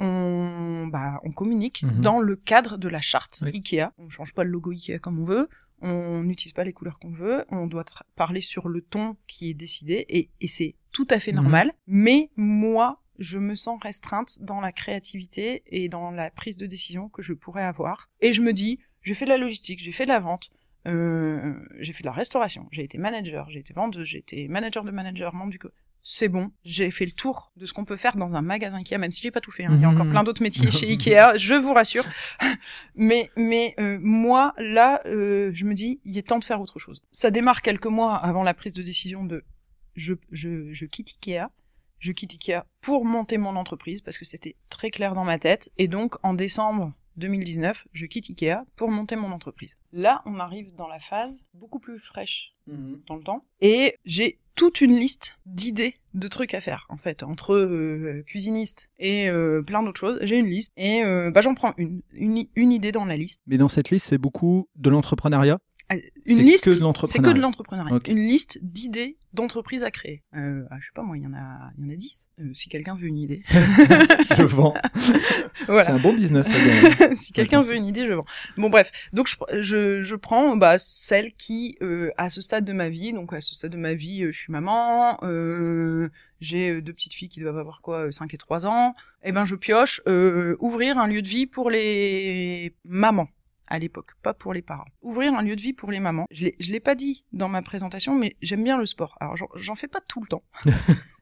on, bah, on communique mmh. dans le cadre de la charte oui. IKEA. On ne change pas le logo IKEA comme on veut, on n'utilise pas les couleurs qu'on veut, on doit tra- parler sur le ton qui est décidé, et, et c'est tout à fait normal, mmh. mais moi, je me sens restreinte dans la créativité et dans la prise de décision que je pourrais avoir. Et je me dis, j'ai fait de la logistique, j'ai fait de la vente, euh, j'ai fait de la restauration, j'ai été manager, j'ai été vendeuse, j'ai été manager de manager, membre du co... C'est bon, j'ai fait le tour de ce qu'on peut faire dans un magasin IKEA, même si j'ai pas tout fait. Hein. Il y a encore plein d'autres métiers chez IKEA, je vous rassure. mais mais euh, moi, là, euh, je me dis, il est temps de faire autre chose. Ça démarre quelques mois avant la prise de décision de « je je je quitte IKEA ». Je quitte IKEA pour monter mon entreprise, parce que c'était très clair dans ma tête. Et donc, en décembre deux mille dix-neuf, je quitte IKEA pour monter mon entreprise. Là, on arrive dans la phase beaucoup plus fraîche mmh. dans le temps. Et j'ai toute une liste d'idées, de trucs à faire, en fait. Entre euh, cuisiniste et euh, plein d'autres choses, j'ai une liste. Et euh, bah, j'en prends une, une, une idée dans la liste. Mais dans cette liste, c'est beaucoup de l'entrepreneuriat ? Une c'est liste, que c'est que de l'entrepreneuriat. Okay. Une liste d'idées d'entreprises à créer. Euh, ah, je sais pas moi, il y en a, il y en a dix. Euh, si quelqu'un veut une idée, je vends. Voilà. C'est un bon business. Ça, si quelqu'un veut une idée, je vends. Bon bref, donc je je, je prends bah celle qui euh, à ce stade de ma vie, donc à ce stade de ma vie, euh, je suis maman, euh, j'ai deux petites filles qui doivent avoir quoi, cinq et trois ans. Eh ben je pioche euh, ouvrir un lieu de vie pour les mamans. À l'époque, pas pour les parents. Ouvrir un lieu de vie pour les mamans. Je l'ai, je l'ai pas dit dans ma présentation, mais j'aime bien le sport. Alors, j'en, j'en fais pas tout le temps.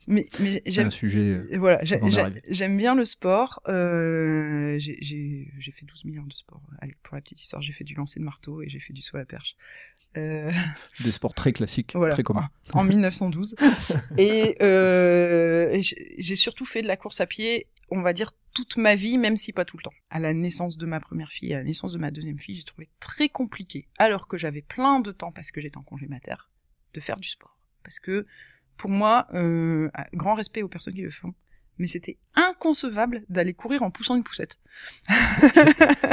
mais, mais j'aime, un sujet. Voilà, j'ai, j'ai, j'aime bien le sport. Euh, j'ai, j'ai, j'ai fait douze mille heures de sport. Allez, pour la petite histoire, j'ai fait du lancer de marteau et j'ai fait du saut à la perche. Euh... Des sports très classiques, voilà, très communs. En, en dix-neuf cent douze. et euh, j'ai, j'ai surtout fait de la course à pied, on va dire, toute ma vie, même si pas tout le temps. À la naissance de ma première fille et à la naissance de ma deuxième fille, j'ai trouvé très compliqué, alors que j'avais plein de temps, parce que j'étais en congé mater, de faire du sport. Parce que, pour moi, euh, grand respect aux personnes qui le font, mais c'était inconcevable d'aller courir en poussant une poussette.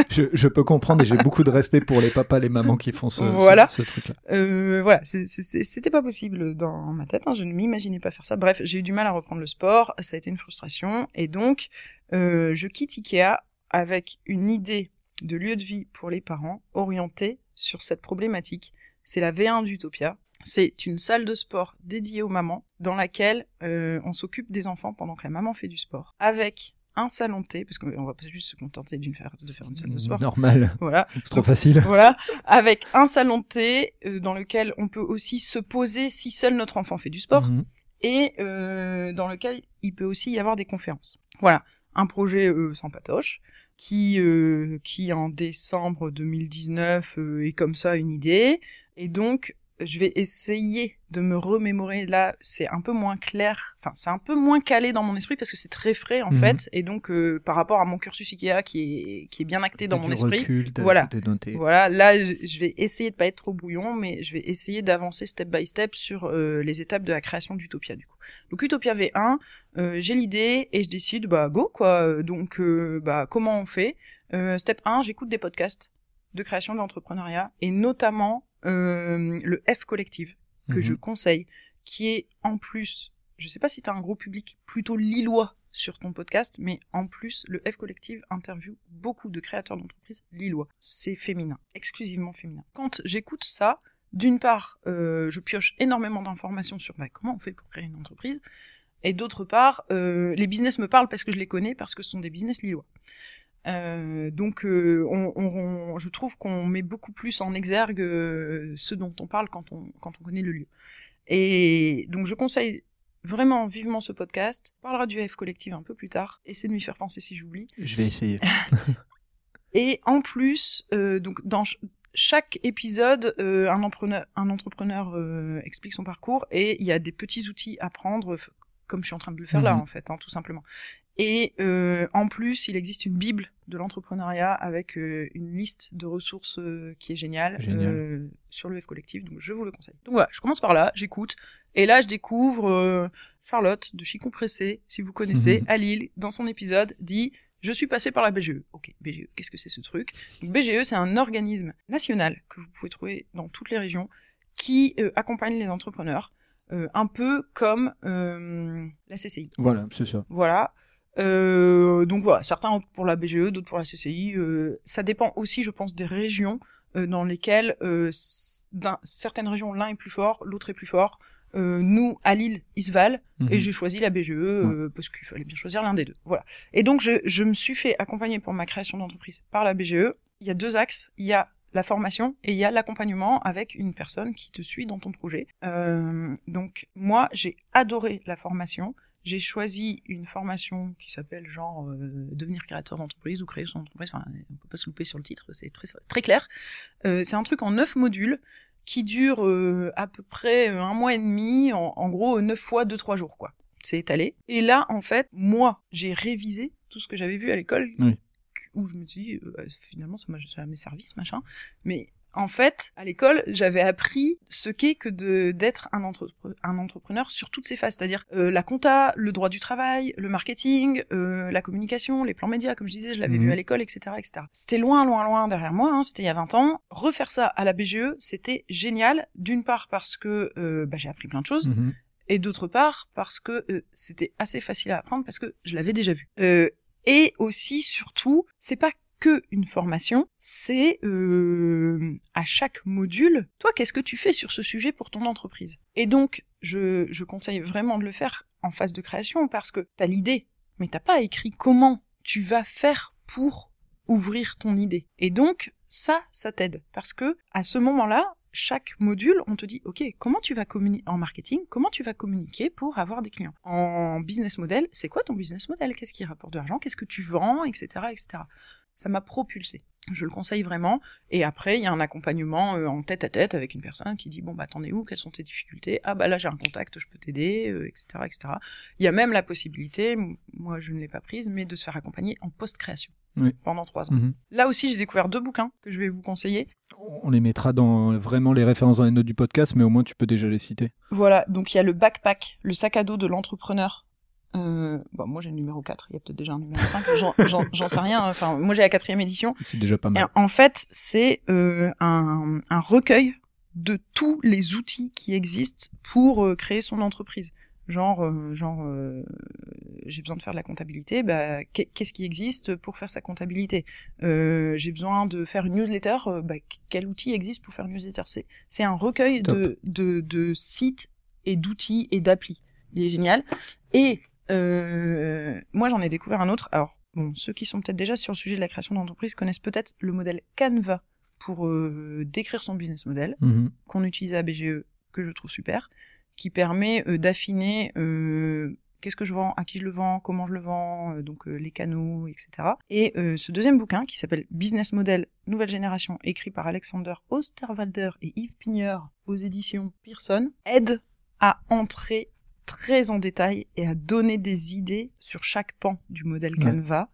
je, je peux comprendre, et j'ai beaucoup de respect pour les papas, les mamans qui font ce, voilà. ce, ce truc-là. Euh, voilà, c'est, c'est, c'était pas possible dans ma tête, hein, je ne m'imaginais pas faire ça. Bref, j'ai eu du mal à reprendre le sport, ça a été une frustration, et donc euh, je quitte IKEA avec une idée de lieu de vie pour les parents orientée sur cette problématique. C'est la V un d'Utopia. C'est une salle de sport dédiée aux mamans, dans laquelle euh, on s'occupe des enfants pendant que la maman fait du sport, avec un salon de thé, parce qu'on va pas juste se contenter d'une faire, de faire une salle de sport. Normal, voilà. C'est trop facile. Voilà, avec un salon de thé euh, dans lequel on peut aussi se poser si seul notre enfant fait du sport, mmh. et euh, dans lequel il peut aussi y avoir des conférences. Voilà, un projet euh, sans patoche, qui, euh, qui en décembre deux mille dix-neuf euh, est comme ça une idée, et donc... Je vais essayer de me remémorer, là, c'est un peu moins clair, enfin, c'est un peu moins calé dans mon esprit, parce que c'est très frais, en mmh. fait, et donc, euh, par rapport à mon cursus IKEA, qui est, qui est bien acté dans mon esprit, recul, voilà, voilà, là, je vais essayer de pas être trop brouillon, mais je vais essayer d'avancer step by step sur euh, les étapes de la création d'Utopia, du coup. Donc, Utopia V un, euh, j'ai l'idée, et je décide, bah, go, quoi, donc, euh, bah, comment on fait euh, Step un, j'écoute des podcasts de création d'entrepreneuriat, et notamment... Euh, le F Collective, que mmh. je conseille, qui est en plus, je sais pas si t'as un gros public plutôt lillois sur ton podcast, mais en plus, le F Collective interviewe beaucoup de créateurs d'entreprises lillois. C'est féminin, exclusivement féminin. Quand j'écoute ça, d'une part, euh, je pioche énormément d'informations sur bah, comment on fait pour créer une entreprise, et d'autre part, euh, les business me parlent parce que je les connais, parce que ce sont des business lillois. Euh, donc, euh, on, on, on, je trouve qu'on met beaucoup plus en exergue euh, ce dont on parle quand on, quand on connaît le lieu. Et donc, je conseille vraiment vivement ce podcast. On parlera du F Collective un peu plus tard. Essayez de m'y faire penser si j'oublie. Je vais essayer. Et en plus, euh, donc dans ch- chaque épisode, euh, un entrepreneur, un entrepreneur euh, explique son parcours et il y a des petits outils à prendre. F- comme je suis en train de le faire mmh. là, en fait, hein, tout simplement. Et euh, en plus, il existe une bible de l'entrepreneuriat avec euh, une liste de ressources euh, qui est géniale euh, sur le F Collective, donc je vous le conseille. Donc voilà, je commence par là, j'écoute, et là je découvre euh, Charlotte de Chicompressé, si vous connaissez, mmh. à Lille, dans son épisode, dit « Je suis passée par la B G E ». Ok, B G E, qu'est-ce que c'est ce truc ? Donc B G E, c'est un organisme national que vous pouvez trouver dans toutes les régions qui euh, accompagne les entrepreneurs, euh, un peu comme euh, la C C I. Voilà, c'est ça. Voilà. Euh, donc voilà, certains optent pour la B G E, d'autres pour la C C I. Euh, ça dépend aussi, je pense, des régions euh, dans lesquelles euh, dans certaines régions, l'un est plus fort, l'autre est plus fort. Euh, nous, à Lille, ils se valent, mmh. et j'ai choisi la B G E euh, ouais. parce qu'il fallait bien choisir l'un des deux. Voilà. Et donc, je, je me suis fait accompagner pour ma création d'entreprise par la B G E. Il y a deux axes. Il y a la formation et il y a l'accompagnement avec une personne qui te suit dans ton projet. Euh, donc, moi, j'ai adoré la formation. J'ai choisi une formation qui s'appelle genre euh, devenir créateur d'entreprise ou créer son entreprise. Enfin, on peut pas se louper sur le titre, c'est très très clair. Euh, c'est un truc en neuf modules qui dure euh, à peu près un mois et demi, en, en gros neuf fois deux trois jours quoi. C'est étalé. Et là en fait, moi j'ai révisé tout ce que j'avais vu à l'école oui. où je me dis euh, finalement ça m'a servi à mes services machin. Mais en fait, à l'école, j'avais appris ce qu'est que de, d'être un, entrepre- un entrepreneur sur toutes ses phases, c'est-à-dire euh, la compta, le droit du travail, le marketing, euh, la communication, les plans médias, comme je disais, je l'avais mmh. vu à l'école, et cetera, et cetera. C'était loin, loin, loin derrière moi, hein, c'était il y a vingt ans. Refaire ça à la B G E, c'était génial, d'une part parce que euh, bah, j'ai appris plein de choses, mmh. et d'autre part parce que euh, c'était assez facile à apprendre parce que je l'avais déjà vu. Euh, et aussi, surtout, c'est pas que une formation, c'est euh, à chaque module, toi, qu'est-ce que tu fais sur ce sujet pour ton entreprise ? Et donc, je, je conseille vraiment de le faire en phase de création parce que t'as l'idée, mais t'as pas écrit comment tu vas faire pour ouvrir ton idée. Et donc, ça, ça t'aide parce que à ce moment-là, chaque module, on te dit, ok, comment tu vas communiquer en marketing, comment tu vas communiquer pour avoir des clients ? En business model, c'est quoi ton business model ? Qu'est-ce qui rapporte de l'argent ? Qu'est-ce que tu vends ? Etc, et cetera. Ça m'a propulsée. Je le conseille vraiment. Et après, il y a un accompagnement euh, en tête-à-tête avec une personne qui dit « Bon, bah, t'en es où ? Quelles sont tes difficultés ? Ah, bah là, j'ai un contact, je peux t'aider, euh, et cetera, et cetera » Il y a même la possibilité, m- moi, je ne l'ai pas prise, mais de se faire accompagner en post-création oui. pendant trois ans. Mm-hmm. Là aussi, j'ai découvert deux bouquins que je vais vous conseiller. On les mettra dans vraiment les références dans les notes du podcast, mais au moins, tu peux déjà les citer. Voilà, donc il y a le backpack, le sac à dos de l'entrepreneur. Euh, bah moi j'ai le numéro quatre, il y a peut-être déjà un numéro cinq, j'en, j'en, j'en sais rien, enfin moi j'ai la quatrième édition. C'est déjà pas mal. Et en fait c'est euh, un, un recueil de tous les outils qui existent pour euh, créer son entreprise. Genre, euh, genre euh, j'ai besoin de faire de la comptabilité, bah, qu'est-ce qui existe pour faire sa comptabilité ? euh, J'ai besoin de faire une newsletter, bah, quel outil existe pour faire une newsletter ? c'est, c'est un recueil de, de, de sites et d'outils et d'applis. Il est génial. Et Euh, moi, j'en ai découvert un autre. Alors, bon, ceux qui sont peut-être déjà sur le sujet de la création d'entreprise connaissent peut-être le modèle Canva pour euh, décrire son business model, mmh. qu'on utilise à B G E, que je trouve super, qui permet euh, d'affiner euh, qu'est-ce que je vends, à qui je le vends, comment je le vends, euh, donc euh, les canaux, et cetera. Et euh, ce deuxième bouquin, qui s'appelle « Business model nouvelle génération », écrit par Alexander Osterwalder et Yves Pigneur aux éditions Pearson, aide à entrer très en détail et à donner des idées sur chaque pan du modèle Canva ouais.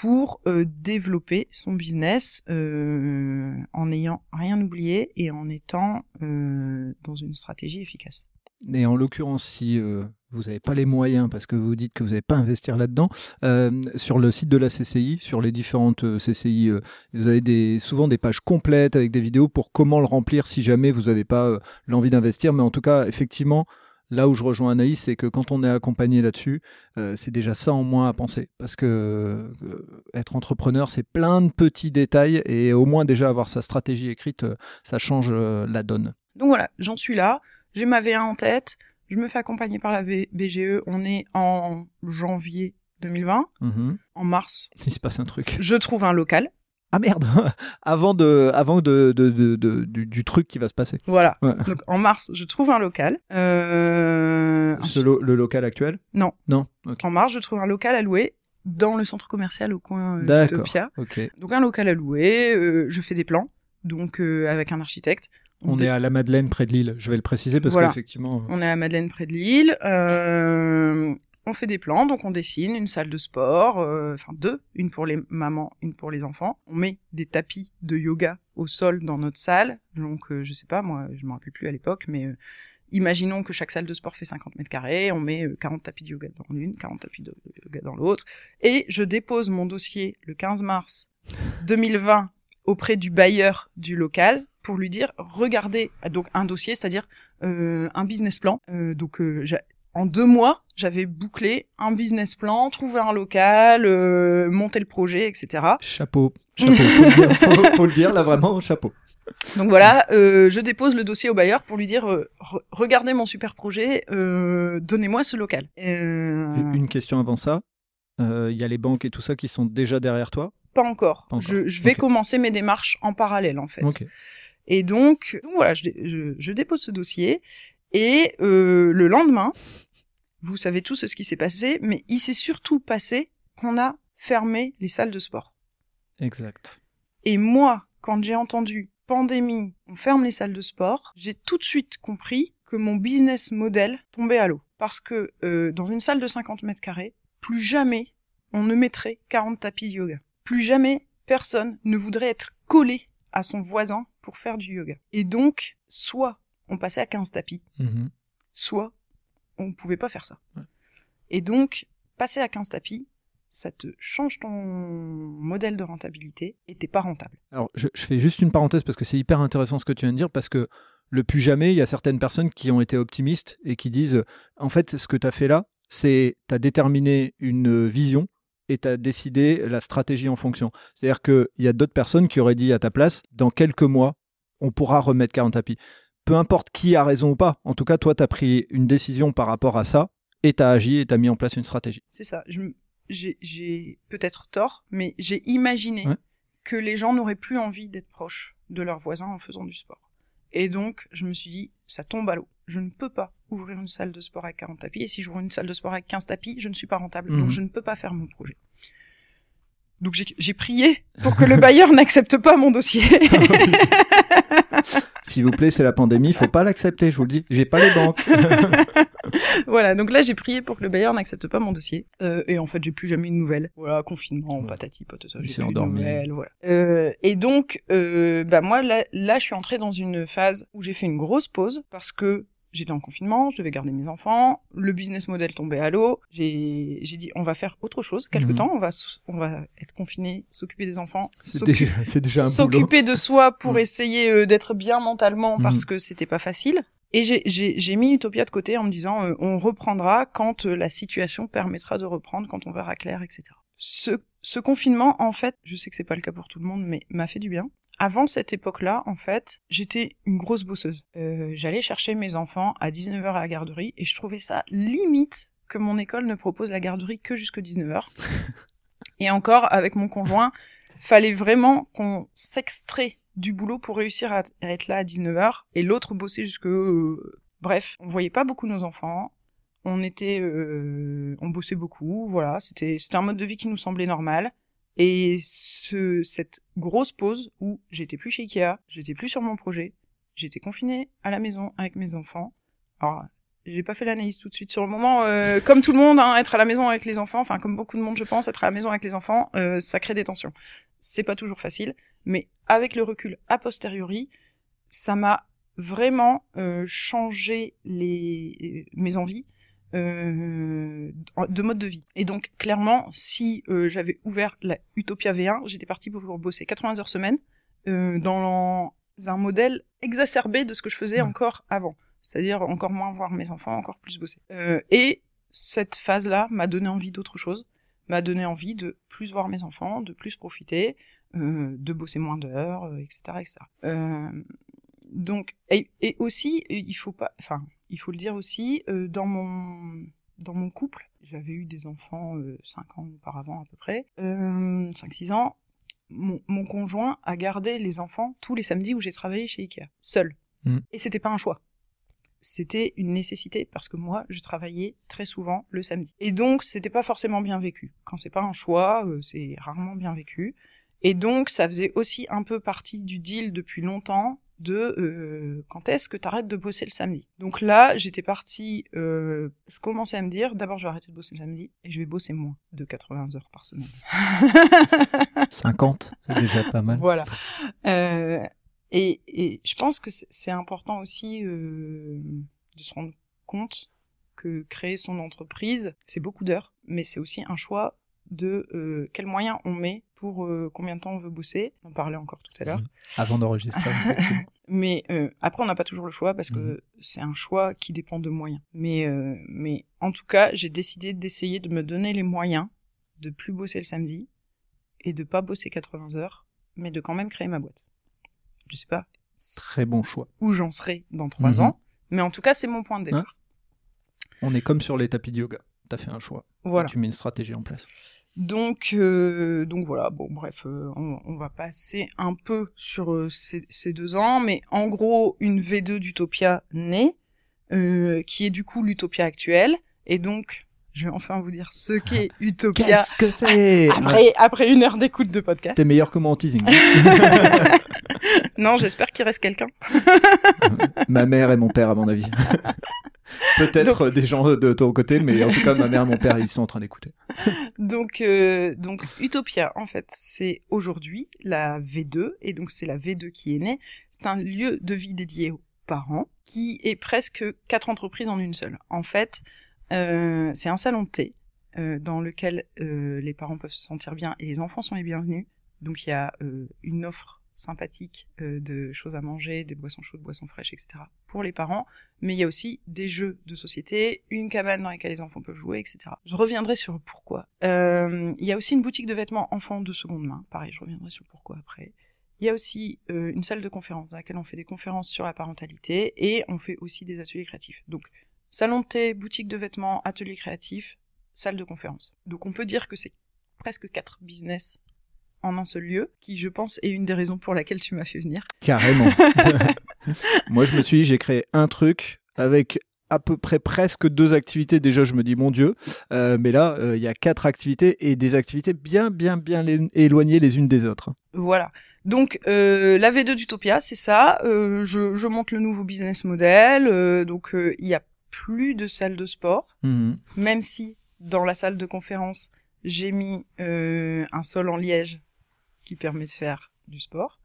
pour euh, développer son business euh, en n'ayant rien oublié et en étant euh, dans une stratégie efficace. Et en l'occurrence, si euh, vous n'avez pas les moyens, parce que vous dites que vous n'allez pas investir là-dedans, euh, sur le site de la C C I, sur les différentes C C I, euh, vous avez des, souvent des pages complètes avec des vidéos pour comment le remplir si jamais vous n'avez pas euh, l'envie d'investir. Mais en tout cas, effectivement, là où je rejoins Anaïs, c'est que quand on est accompagné là-dessus, euh, c'est déjà ça en moins à penser. Parce que euh, être entrepreneur, c'est plein de petits détails et au moins déjà avoir sa stratégie écrite, euh, ça change euh, la donne. Donc voilà, j'en suis là, j'ai ma V un en tête, je me fais accompagner par la B- BGE, on est en janvier deux mille vingt, mmh. en mars. Il se passe un truc. Je trouve un local. Ah merde, avant, de, avant de, de, de, de, du, du truc qui va se passer. Voilà, ouais. Donc en mars, je trouve un local. Euh... Ce lo- le local actuel ? Non. Non. Okay. En mars, je trouve un local à louer dans le centre commercial au coin euh, d'Utopia. Okay. Donc un local à louer, euh, je fais des plans, donc euh, avec un architecte. On de... est à la Madeleine près de Lille, je vais le préciser parce voilà. qu'effectivement... On est à Madeleine près de Lille, euh, on fait des plans, donc on dessine une salle de sport, euh, enfin deux, une pour les mamans, une pour les enfants. On met des tapis de yoga au sol dans notre salle, donc euh, je sais pas, moi je m'en rappelle plus à l'époque, mais euh, imaginons que chaque salle de sport fait cinquante mètres carrés, on met euh, quarante tapis de yoga dans l'une, quarante tapis de yoga dans l'autre, et je dépose mon dossier le quinze mars deux mille vingt auprès du bailleur du local, pour lui dire, regardez, donc un dossier, c'est-à-dire euh, un business plan. Euh, donc euh, j'a... en deux mois, j'avais bouclé un business plan, trouvé un local, euh, monté le projet, et cetera. Chapeau, chapeau, faut le dire, faut, faut le dire là vraiment, chapeau. Donc voilà, euh, je dépose le dossier au bailleur pour lui dire, euh, re- regardez mon super projet, euh, donnez-moi ce local. Euh... Une question avant ça, il euh, y a les banques et tout ça qui sont déjà derrière toi ? Pas encore. Pas encore. Je, je vais okay. commencer mes démarches en parallèle en fait. Ok. Et donc, donc voilà, je, je, je dépose ce dossier et euh, le lendemain, vous savez tous ce qui s'est passé, mais il s'est surtout passé qu'on a fermé les salles de sport. Exact. Et moi, quand j'ai entendu pandémie, on ferme les salles de sport, j'ai tout de suite compris que mon business model tombait à l'eau. Parce que euh, dans une salle de cinquante mètres carrés, plus jamais on ne mettrait quarante tapis de yoga. Plus jamais personne ne voudrait être collé à son voisin pour faire du yoga. Et donc, soit on passait à quinze tapis, mmh. soit on pouvait pas faire ça. Ouais. Et donc, passer à quinze tapis, ça te change ton modèle de rentabilité et t'es pas rentable. Alors, je, je fais juste une parenthèse parce que c'est hyper intéressant ce que tu viens de dire, parce que le plus jamais, il y a certaines personnes qui ont été optimistes et qui disent, en fait, ce que t'as fait là, c'est t'as déterminé une vision et tu as décidé la stratégie en fonction. C'est-à-dire qu'il y a d'autres personnes qui auraient dit à ta place, dans quelques mois, on pourra remettre quarante tapis. Peu importe qui a raison ou pas, en tout cas, toi, tu as pris une décision par rapport à ça, et tu as agi, et tu as mis en place une stratégie. C'est ça. Je, j'ai, j'ai peut-être tort, mais j'ai imaginé ouais. que les gens n'auraient plus envie d'être proches de leurs voisins en faisant du sport. Et donc, je me suis dit, ça tombe à l'eau. Je ne peux pas ouvrir une salle de sport avec quarante tapis, et si j'ouvre une salle de sport avec quinze tapis, je ne suis pas rentable, mmh. donc je ne peux pas faire mon projet. Donc j'ai, j'ai prié pour que le bailleur n'accepte pas mon dossier. S'il vous plaît, c'est la pandémie, il ne faut pas l'accepter, je vous le dis, j'ai pas les banques. Voilà, donc là j'ai prié pour que le bailleur n'accepte pas mon dossier, euh, et en fait j'ai plus jamais eu de nouvelles. Voilà, confinement, ouais. patati patata, j'ai plus de nouvelles, voilà. Euh, et donc, euh, bah moi là, là je suis entrée dans une phase où j'ai fait une grosse pause, parce que j'étais en confinement, je devais garder mes enfants, le business model tombait à l'eau, j'ai, j'ai dit on va faire autre chose, quelque mmh. temps, on va, on va être confinés, s'occuper des enfants, c'est s'occu- déjà, c'est déjà un s'occuper boulot. De soi pour mmh. essayer euh, d'être bien mentalement parce mmh. que c'était pas facile. Et j'ai, j'ai, j'ai mis Utopia de côté en me disant euh, on reprendra quand euh, la situation permettra de reprendre, quand on verra clair, et cetera. Ce, ce confinement, en fait, je sais que c'est pas le cas pour tout le monde, mais m'a fait du bien. Avant cette époque-là, en fait, j'étais une grosse bosseuse. Euh, j'allais chercher mes enfants à dix-neuf heures à la garderie et je trouvais ça limite que mon école ne propose la garderie que jusqu'à dix-neuf heures. Et encore, avec mon conjoint, fallait vraiment qu'on s'extrait du boulot pour réussir à, à être là à dix-neuf heures et l'autre bossait jusque... Euh, bref, on voyait pas beaucoup nos enfants. On était... Euh, on bossait beaucoup, voilà. C'était, c'était un mode de vie qui nous semblait normal. Et ce, cette grosse pause où j'étais plus chez IKEA, j'étais plus sur mon projet, j'étais confinée à la maison avec mes enfants. Alors, j'ai pas fait l'analyse tout de suite sur le moment. Euh, comme tout le monde, hein, être à la maison avec les enfants, enfin comme beaucoup de monde je pense, être à la maison avec les enfants, euh, ça crée des tensions. C'est pas toujours facile, mais avec le recul a posteriori, ça m'a vraiment euh, changé les mes envies. Euh, de mode de vie. Et donc, clairement, si euh, j'avais ouvert la Utopia V un, j'étais partie pour bosser quatre-vingts heures semaine euh, dans un modèle exacerbé de ce que je faisais ouais. encore avant. C'est-à-dire encore moins voir mes enfants, encore plus bosser. Euh, et cette phase-là m'a donné envie d'autre chose, m'a donné envie de plus voir mes enfants, de plus profiter, euh, de bosser moins d'heures, euh, et cetera, et cetera. Euh, donc, et, et aussi, il faut pas... enfin Il faut le dire aussi, euh, dans mon dans mon couple, j'avais eu des enfants euh, cinq ans auparavant à peu près, euh, cinq six ans, mon, mon conjoint a gardé les enfants tous les samedis où j'ai travaillé chez IKEA, seul. Mmh. Et c'était pas un choix, c'était une nécessité, parce que moi, je travaillais très souvent le samedi. Et donc, c'était pas forcément bien vécu. Quand c'est pas un choix, euh, c'est rarement bien vécu. Et donc, ça faisait aussi un peu partie du deal depuis longtemps de euh, quand est-ce que t'arrêtes de bosser le samedi. Donc là, j'étais partie, euh, je commençais à me dire, d'abord je vais arrêter de bosser le samedi et je vais bosser moins de quatre-vingts heures par semaine. cinquante, c'est déjà pas mal. Voilà. Euh, et, et je pense que c'est important aussi euh, de se rendre compte que créer son entreprise, c'est beaucoup d'heures, mais c'est aussi un choix de euh, quels moyens on met pour euh, combien de temps on veut bosser. On parlait encore tout à l'heure. Mmh. Avant d'enregistrer. Mais euh, après, on n'a pas toujours le choix parce que mmh. c'est un choix qui dépend de moyens. Mais, euh, mais en tout cas, j'ai décidé d'essayer de me donner les moyens de plus bosser le samedi et de pas bosser quatre-vingts heures, mais de quand même créer ma boîte. Je sais pas. Très bon choix. Où j'en serai dans trois mmh. ans. Mais en tout cas, c'est mon point de départ. Hein, on est comme sur les tapis de yoga. T'as fait un choix. Voilà. Tu mets une stratégie en place. Donc, euh, donc voilà, bon, bref, euh, on, on va passer un peu sur euh, ces, ces deux ans, mais en gros, une V deux d'Utopia née, euh, qui est du coup l'Utopia actuelle, et donc, je vais enfin vous dire ce qu'est Utopia. Qu'est-ce que c'est ? Après, après une heure d'écoute de podcast. T'es meilleur que moi en teasing. Non, j'espère qu'il reste quelqu'un. Ma mère et mon père, à mon avis. Peut-être donc... des gens de ton côté, mais en tout cas, ma mère et mon père, ils sont en train d'écouter. Donc, euh, donc Utopia, en fait, c'est aujourd'hui la V deux, et donc c'est la V deux qui est née. C'est un lieu de vie dédié aux parents, qui est presque quatre entreprises en une seule. En fait, euh, c'est un salon de thé, euh, dans lequel euh, les parents peuvent se sentir bien, et les enfants sont les bienvenus. Donc, il y a euh, une offre sympathique euh, de choses à manger, des boissons chaudes, boissons fraîches, et cetera pour les parents, mais il y a aussi des jeux de société, une cabane dans laquelle les enfants peuvent jouer, et cetera. Je reviendrai sur pourquoi. Euh, il y a aussi une boutique de vêtements enfants de seconde main, pareil, je reviendrai sur pourquoi après. Il y a aussi euh, une salle de conférence dans laquelle on fait des conférences sur la parentalité et on fait aussi des ateliers créatifs. Donc, salon de thé, boutique de vêtements, atelier créatif, salle de conférence. Donc, on peut dire que c'est presque quatre business en un seul lieu, qui je pense est une des raisons pour laquelle tu m'as fait venir. Carrément. Moi je me suis dit, j'ai créé un truc avec à peu près presque deux activités déjà, je me dis mon Dieu, euh, mais là il euh, y a quatre activités et des activités bien bien bien les, éloignées les unes des autres. Voilà, donc euh, la V deux d'Utopia c'est ça, euh, je, je monte le nouveau business model, euh, donc il euh, n'y a plus de salle de sport, mmh. même si dans la salle de conférence j'ai mis euh, un sol en liège qui permet de faire du sport.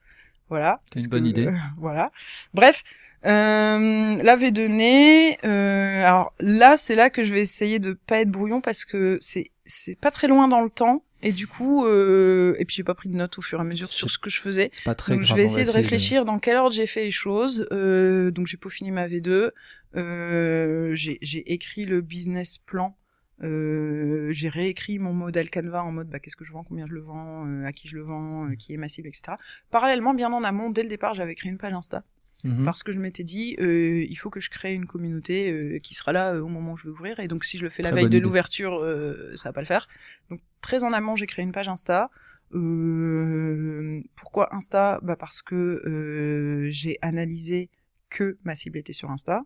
Voilà. C'est une bonne que, idée. Euh, voilà. Bref, euh, la V deux née, euh, alors là, c'est là que je vais essayer de pas être brouillon parce que c'est, c'est pas très loin dans le temps. Et du coup, euh, et puis j'ai pas pris de notes au fur et à mesure c'est, sur ce que je faisais. C'est pas très donc grave, je vais essayer de réfléchir de... dans quel ordre j'ai fait les choses. Euh, donc j'ai peaufiné ma V deux. Euh, j'ai, j'ai écrit le business plan. Euh, j'ai réécrit mon modèle Canva en mode bah, qu'est-ce que je vends, combien je le vends, euh, à qui je le vends, euh, qui est ma cible, et cetera. Parallèlement, bien en amont, dès le départ, j'avais créé une page Insta mm-hmm. parce que je m'étais dit euh, il faut que je crée une communauté euh, qui sera là euh, au moment où je vais ouvrir et donc si je le fais très la veille de idée. L'ouverture, euh, ça va pas le faire. Donc très en amont, j'ai créé une page Insta. Euh, pourquoi Insta ? Bah parce que euh, j'ai analysé que ma cible était sur Insta.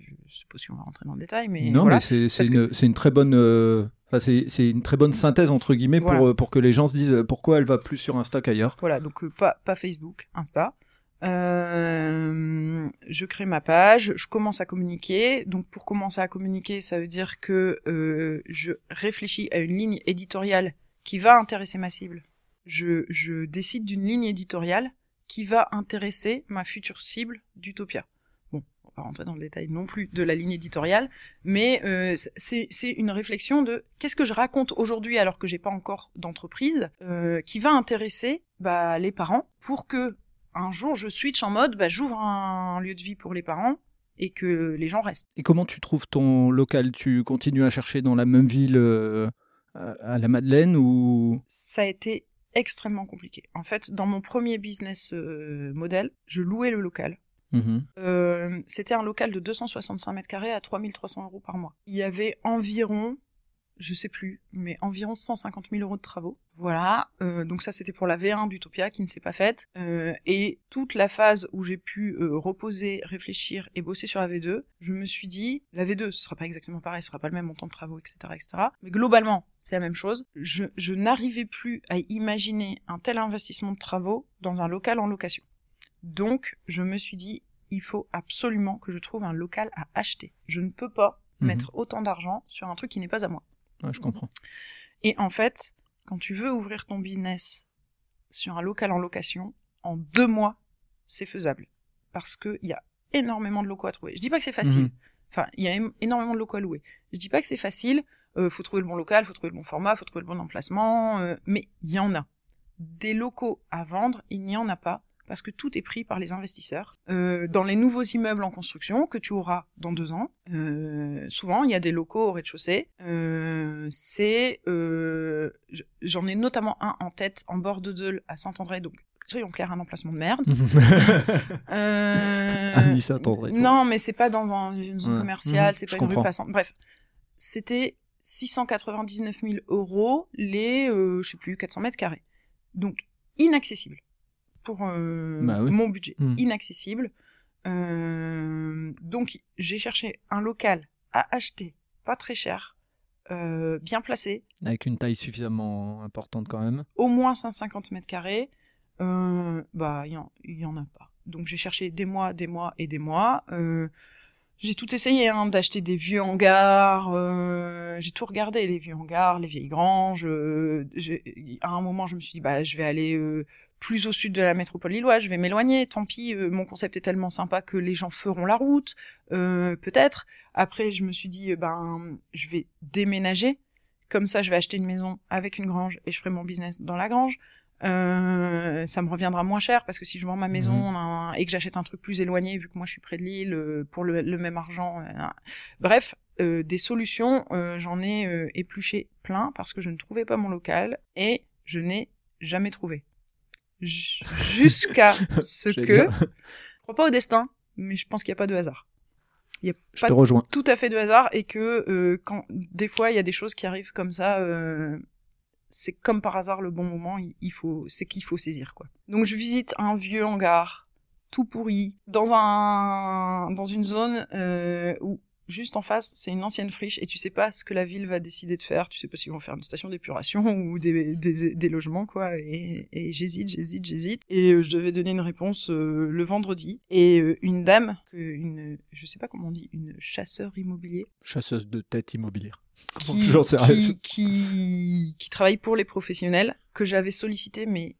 Je suppose qu'on va rentrer dans le détail, mais non, voilà. mais c'est, c'est, une, que... c'est une très bonne, euh, enfin, c'est, c'est une très bonne synthèse entre guillemets voilà. pour pour que les gens se disent pourquoi elle va plus sur Insta qu'ailleurs. Voilà, donc euh, pas pas Facebook, Insta. Euh, je crée ma page, je commence à communiquer. Donc pour commencer à communiquer, ça veut dire que euh, je réfléchis à une ligne éditoriale qui va intéresser ma cible. Je je décide d'une ligne éditoriale qui va intéresser ma future cible d'Utopia. Pas rentrer dans le détail non plus de la ligne éditoriale, mais euh, c'est, c'est une réflexion de qu'est-ce que je raconte aujourd'hui alors que j'ai pas encore d'entreprise euh, qui va intéresser bah, les parents pour que un jour je switch en mode bah, j'ouvre un lieu de vie pour les parents et que les gens restent. Et comment tu trouves ton local ? Tu continues à chercher dans la même ville euh, à la Madeleine ou... Ça a été extrêmement compliqué. En fait, dans mon premier business euh, model, je louais le local. Mmh. Euh, c'était un local de deux cent soixante-cinq mètres carrés à trois mille trois cents euros par mois. Il y avait environ, je sais plus, mais environ cent cinquante mille euros de travaux. Voilà. Euh, donc ça, c'était pour la V un d'Utopia qui ne s'est pas faite. Euh, et toute la phase où j'ai pu euh, reposer, réfléchir et bosser sur la V deux, je me suis dit, la V deux, ce sera pas exactement pareil, ce sera pas le même montant de travaux, et cetera, et cetera. Mais globalement, c'est la même chose. Je, je n'arrivais plus à imaginer un tel investissement de travaux dans un local en location. Donc, je me suis dit, il faut absolument que je trouve un local à acheter. Je ne peux pas mmh. mettre autant d'argent sur un truc qui n'est pas à moi. Ouais, je comprends. Et en fait, quand tu veux ouvrir ton business sur un local en location, en deux mois, c'est faisable. Parce qu'il y a énormément de locaux à trouver. Je dis pas que c'est facile. Mmh. Enfin, il y a é- énormément de locaux à louer. Je dis pas que c'est facile. Euh, faut trouver le bon local, faut trouver le bon format, faut trouver le bon emplacement. Euh, mais il y en a. Des locaux à vendre, il n'y en a pas. Parce que tout est pris par les investisseurs. Euh, dans les nouveaux immeubles en construction que tu auras dans deux ans, euh, souvent il y a des locaux au rez-de-chaussée. Euh, c'est, euh, j'en ai notamment un en tête en bord de Deul à Saint-André, donc soyons clairs, un emplacement de merde. euh, Ami Saint-André. Non, mais c'est pas dans un, une zone ouais. commerciale, mmh, c'est pas une rue passante. Bref, c'était six cent quatre-vingt-dix-neuf mille euros les, euh, je sais plus, quatre cents mètres carrés. Donc inaccessible. Pour euh, bah oui. mon budget, mmh. inaccessible. Euh, donc, j'ai cherché un local à acheter, pas très cher, euh, bien placé. Avec une taille suffisamment importante quand même. Au moins cent cinquante mètres carrés. Euh, bah, il n'y en, en a pas. Donc, j'ai cherché des mois, des mois et des mois. Euh, j'ai tout essayé, hein, d'acheter des vieux hangars. Euh, j'ai tout regardé, les vieux hangars, les vieilles granges. Euh, j'ai, à un moment, je me suis dit, bah, je vais aller... Euh, plus au sud de la métropole lilloise, je vais m'éloigner, tant pis, euh, mon concept est tellement sympa que les gens feront la route, euh, peut-être. Après, je me suis dit, euh, ben, je vais déménager, comme ça je vais acheter une maison avec une grange et je ferai mon business dans la grange. Euh, ça me reviendra moins cher, parce que si je vends ma maison mmh. hein, et que j'achète un truc plus éloigné, vu que moi je suis près de Lille, euh, pour le, le même argent. Euh, bref, euh, des solutions, euh, j'en ai euh, épluché plein, parce que je ne trouvais pas mon local, et je n'ai jamais trouvé. J- jusqu'à ce que... Bien. Je crois pas au destin, mais je pense qu'il n'y a pas de hasard. Il n'y a je pas tout à fait de hasard, et que euh, quand des fois, il y a des choses qui arrivent comme ça, euh, c'est comme par hasard le bon moment, il faut, c'est qu'il faut saisir, quoi. Donc je visite un vieux hangar, tout pourri, dans, un, dans une zone euh, où juste en face, c'est une ancienne friche, et tu sais pas ce que la ville va décider de faire. Tu sais pas s'ils vont faire une station d'épuration ou des, des, des logements, quoi. Et, et j'hésite, j'hésite, j'hésite. Et je devais donner une réponse euh, le vendredi. Et euh, une dame, une, je sais pas comment on dit, une chasseur immobilier. Chasseuse de tête immobilière. Qui, Genre, c'est qui, qui, qui travaille pour les professionnels, que j'avais sollicité, mais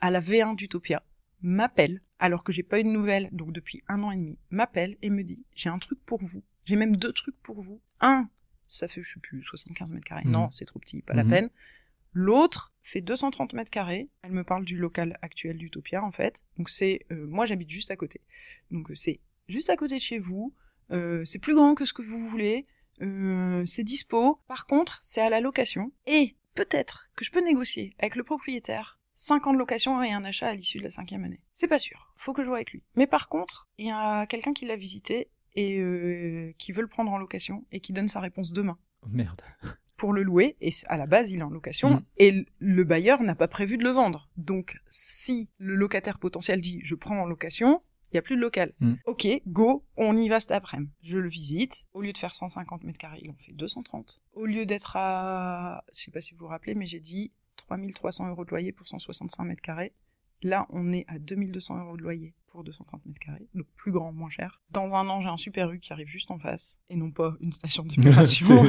à la V un d'Utopia, m'appelle, alors que j'ai pas eu de nouvelles, donc depuis un an et demi, m'appelle et me dit, j'ai un truc pour vous. J'ai même deux trucs pour vous. Un, ça fait, je sais plus, soixante-quinze mètres carrés. Mmh. Non, c'est trop petit, pas mmh. la peine. L'autre fait deux cent trente mètres carrés. Elle me parle du local actuel d'Utopia, en fait. Donc c'est, euh, moi j'habite juste à côté. Donc c'est juste à côté de chez vous. Euh, c'est plus grand que ce que vous voulez. Euh, c'est dispo. Par contre, c'est à la location. Et peut-être que je peux négocier avec le propriétaire cinq ans de location et un achat à l'issue de la cinquième année. C'est pas sûr. Faut que je vois avec lui. Mais par contre, il y a quelqu'un qui l'a visité et euh, qui veut le prendre en location, et qui donne sa réponse demain. Oh merde. Pour le louer, et à la base, il est en location, mmh. et le bailleur n'a pas prévu de le vendre. Donc, si le locataire potentiel dit « je prends en location », il n'y a plus de local. Mmh. Ok, go, on y va cet après-midi. Je le visite. Au lieu de faire cent cinquante mètres carrés, il en fait deux cent trente. Au lieu d'être à... Je ne sais pas si vous vous rappelez, mais j'ai dit trois mille trois cents euros de loyer pour cent soixante-cinq mètres carrés. Là, on est à deux mille deux cents euros de loyer pour deux cent trente mètres carrés, donc plus grand, moins cher. Dans un an, j'ai un super U qui arrive juste en face, et non pas une station d'épuration.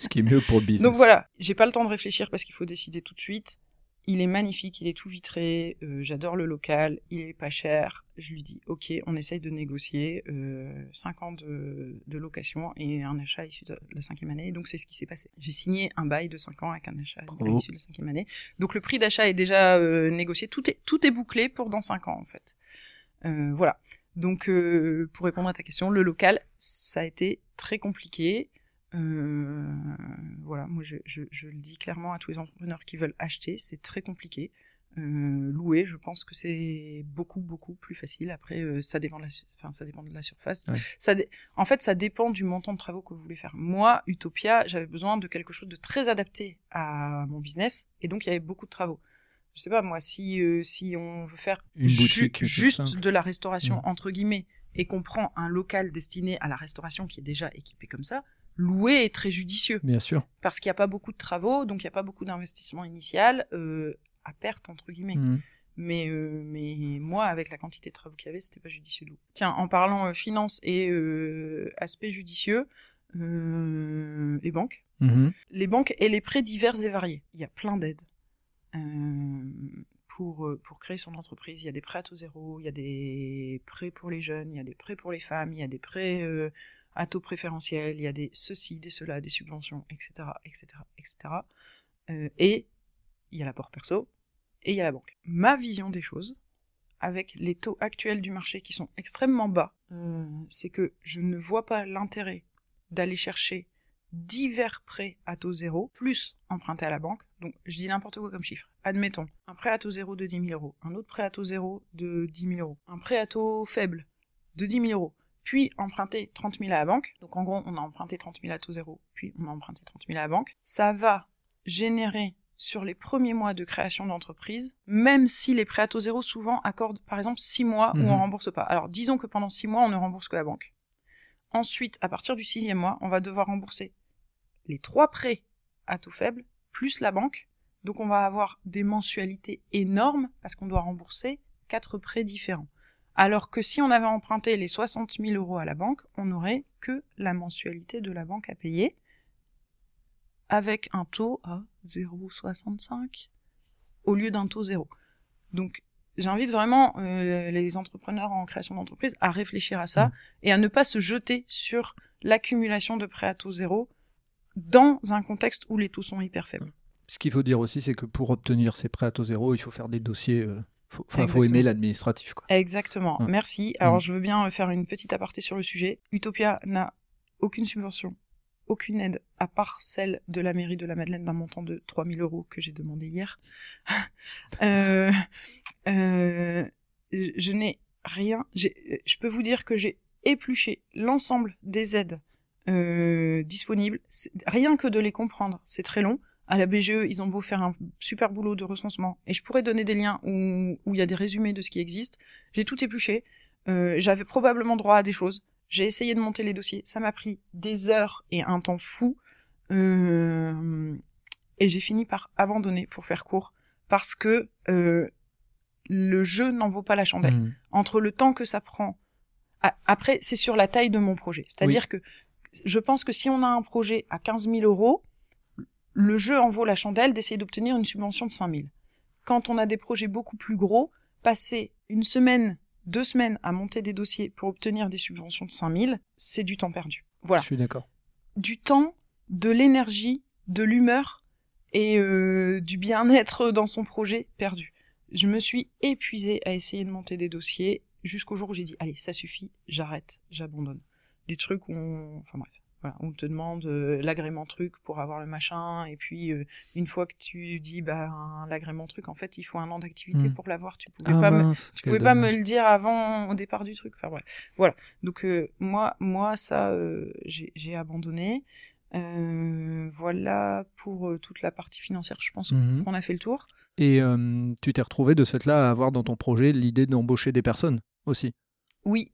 Ce qui est mieux pour le business. Donc voilà, j'ai pas le temps de réfléchir parce qu'il faut décider tout de suite. Il est magnifique, il est tout vitré, euh, j'adore le local, il est pas cher. Je lui dis, ok, on essaye de négocier euh, cinq ans de, de location et un achat issu de la cinquième année. Donc c'est ce qui s'est passé. J'ai signé un bail de cinq ans avec un achat oh. issu de la cinquième année. Donc le prix d'achat est déjà euh, négocié, tout est tout est bouclé pour dans cinq ans en fait. Euh, voilà. Donc euh, pour répondre à ta question, le local, ça a été très compliqué. Euh, voilà, moi je, je, je le dis clairement à tous les entrepreneurs qui veulent acheter, c'est très compliqué. Euh, louer, je pense que c'est beaucoup beaucoup plus facile. Après, euh, ça dépend de la, enfin ça dépend de la surface. Ouais. Ça, en fait, ça dépend du montant de travaux que vous voulez faire. Moi, Utopia, j'avais besoin de quelque chose de très adapté à mon business, et donc il y avait beaucoup de travaux. Je sais pas moi, si euh, si on veut faire Une ju- juste de la restauration ouais. entre guillemets, et qu'on prend un local destiné à la restauration qui est déjà équipé comme ça. Louer est très judicieux. Bien sûr. Parce qu'il n'y a pas beaucoup de travaux, donc il n'y a pas beaucoup d'investissement initial, euh, à perte, entre guillemets. Mmh. Mais, euh, mais moi, avec la quantité de travaux qu'il y avait, c'était pas judicieux. Tiens, en parlant euh, finance et euh, aspect judicieux, euh, les banques. Mmh. Les banques et les prêts divers et variés. Il y a plein d'aides. Euh, pour, pour créer son entreprise, il y a des prêts à taux zéro, il y a des prêts pour les jeunes, il y a des prêts pour les femmes, il y a des prêts euh, à taux préférentiel, il y a des ceci, des cela, des subventions, et cetera, et cetera, et cetera. Euh, et il y a l'apport perso. Et il y a la banque. Ma vision des choses, avec les taux actuels du marché qui sont extrêmement bas, euh, c'est que je ne vois pas l'intérêt d'aller chercher divers prêts à taux zéro, plus emprunter à la banque. Donc, je dis n'importe quoi comme chiffre. Admettons, un prêt à taux zéro de dix mille euros, un autre prêt à taux zéro de dix mille euros, un prêt à taux faible de dix mille euros, puis emprunter trente mille à la banque. Donc, en gros, on a emprunté trente mille à taux zéro, puis on a emprunté trente mille à la banque. Ça va générer sur les premiers mois de création d'entreprise, même si les prêts à taux zéro souvent accordent, par exemple, six mois mmh. où on ne rembourse pas. Alors, disons que pendant six mois, on ne rembourse que la banque. Ensuite, à partir du sixième mois, on va devoir rembourser les trois prêts à taux faible, plus la banque. Donc, on va avoir des mensualités énormes parce qu'on doit rembourser quatre prêts différents. Alors que si on avait emprunté les soixante mille euros à la banque, on n'aurait que la mensualité de la banque à payer, avec un taux à zéro virgule soixante-cinq au lieu d'un taux zéro. Donc, j'invite vraiment euh, les entrepreneurs en création d'entreprise à réfléchir à ça mmh. et à ne pas se jeter sur l'accumulation de prêts à taux zéro dans un contexte où les taux sont hyper faibles. Ce qu'il faut dire aussi, c'est que pour obtenir ces prêts à taux zéro, il faut faire des dossiers... Euh... Faut, enfin, faut aimer l'administratif, quoi. Exactement, mmh. merci. Alors, mmh. je veux bien faire une petite aparté sur le sujet. Utopia n'a aucune subvention, aucune aide, à part celle de la mairie de la Madeleine d'un montant de trois mille euros que j'ai demandé hier. euh, euh, je, je n'ai rien... J'ai, je peux vous dire que j'ai épluché l'ensemble des aides euh, disponibles. C'est, rien que de les comprendre, c'est très long. À la B G E, ils ont beau faire un super boulot de recensement, et je pourrais donner des liens où il y a des résumés de ce qui existe. J'ai tout épluché. Euh, j'avais probablement droit à des choses. J'ai essayé de monter les dossiers, ça m'a pris des heures et un temps fou, euh, et j'ai fini par abandonner pour faire court, parce que euh, le jeu n'en vaut pas la chandelle. Mmh. Entre le temps que ça prend, à, après c'est sur la taille de mon projet, c'est-à-dire oui. que je pense que si on a un projet à quinze mille euros, le jeu en vaut la chandelle d'essayer d'obtenir une subvention de cinq mille. Quand on a des projets beaucoup plus gros, passer une semaine... deux semaines à monter des dossiers pour obtenir des subventions de cinq mille, c'est du temps perdu. Voilà. Je suis d'accord. Du temps, de l'énergie, de l'humeur et euh, du bien-être dans son projet perdu. Je me suis épuisée à essayer de monter des dossiers jusqu'au jour où j'ai dit « Allez, ça suffit, j'arrête, j'abandonne. » Des trucs où on... Enfin bref, voilà, on te demande euh, l'agrément truc pour avoir le machin et puis euh, une fois que tu dis bah, « L'agrément truc, en fait, il faut un an d'activité mmh. pour l'avoir. » Tu pouvais ah pas mince, me, tu pouvais pas me le dire avant, au départ du truc. Enfin bref, voilà. Donc euh, moi, moi, ça, euh, j'ai, j'ai abandonné. Euh, voilà pour euh, toute la partie financière, je pense mmh. qu'on a fait le tour. Et euh, tu t'es retrouvé de cette là à avoir dans ton projet l'idée d'embaucher des personnes aussi. Oui,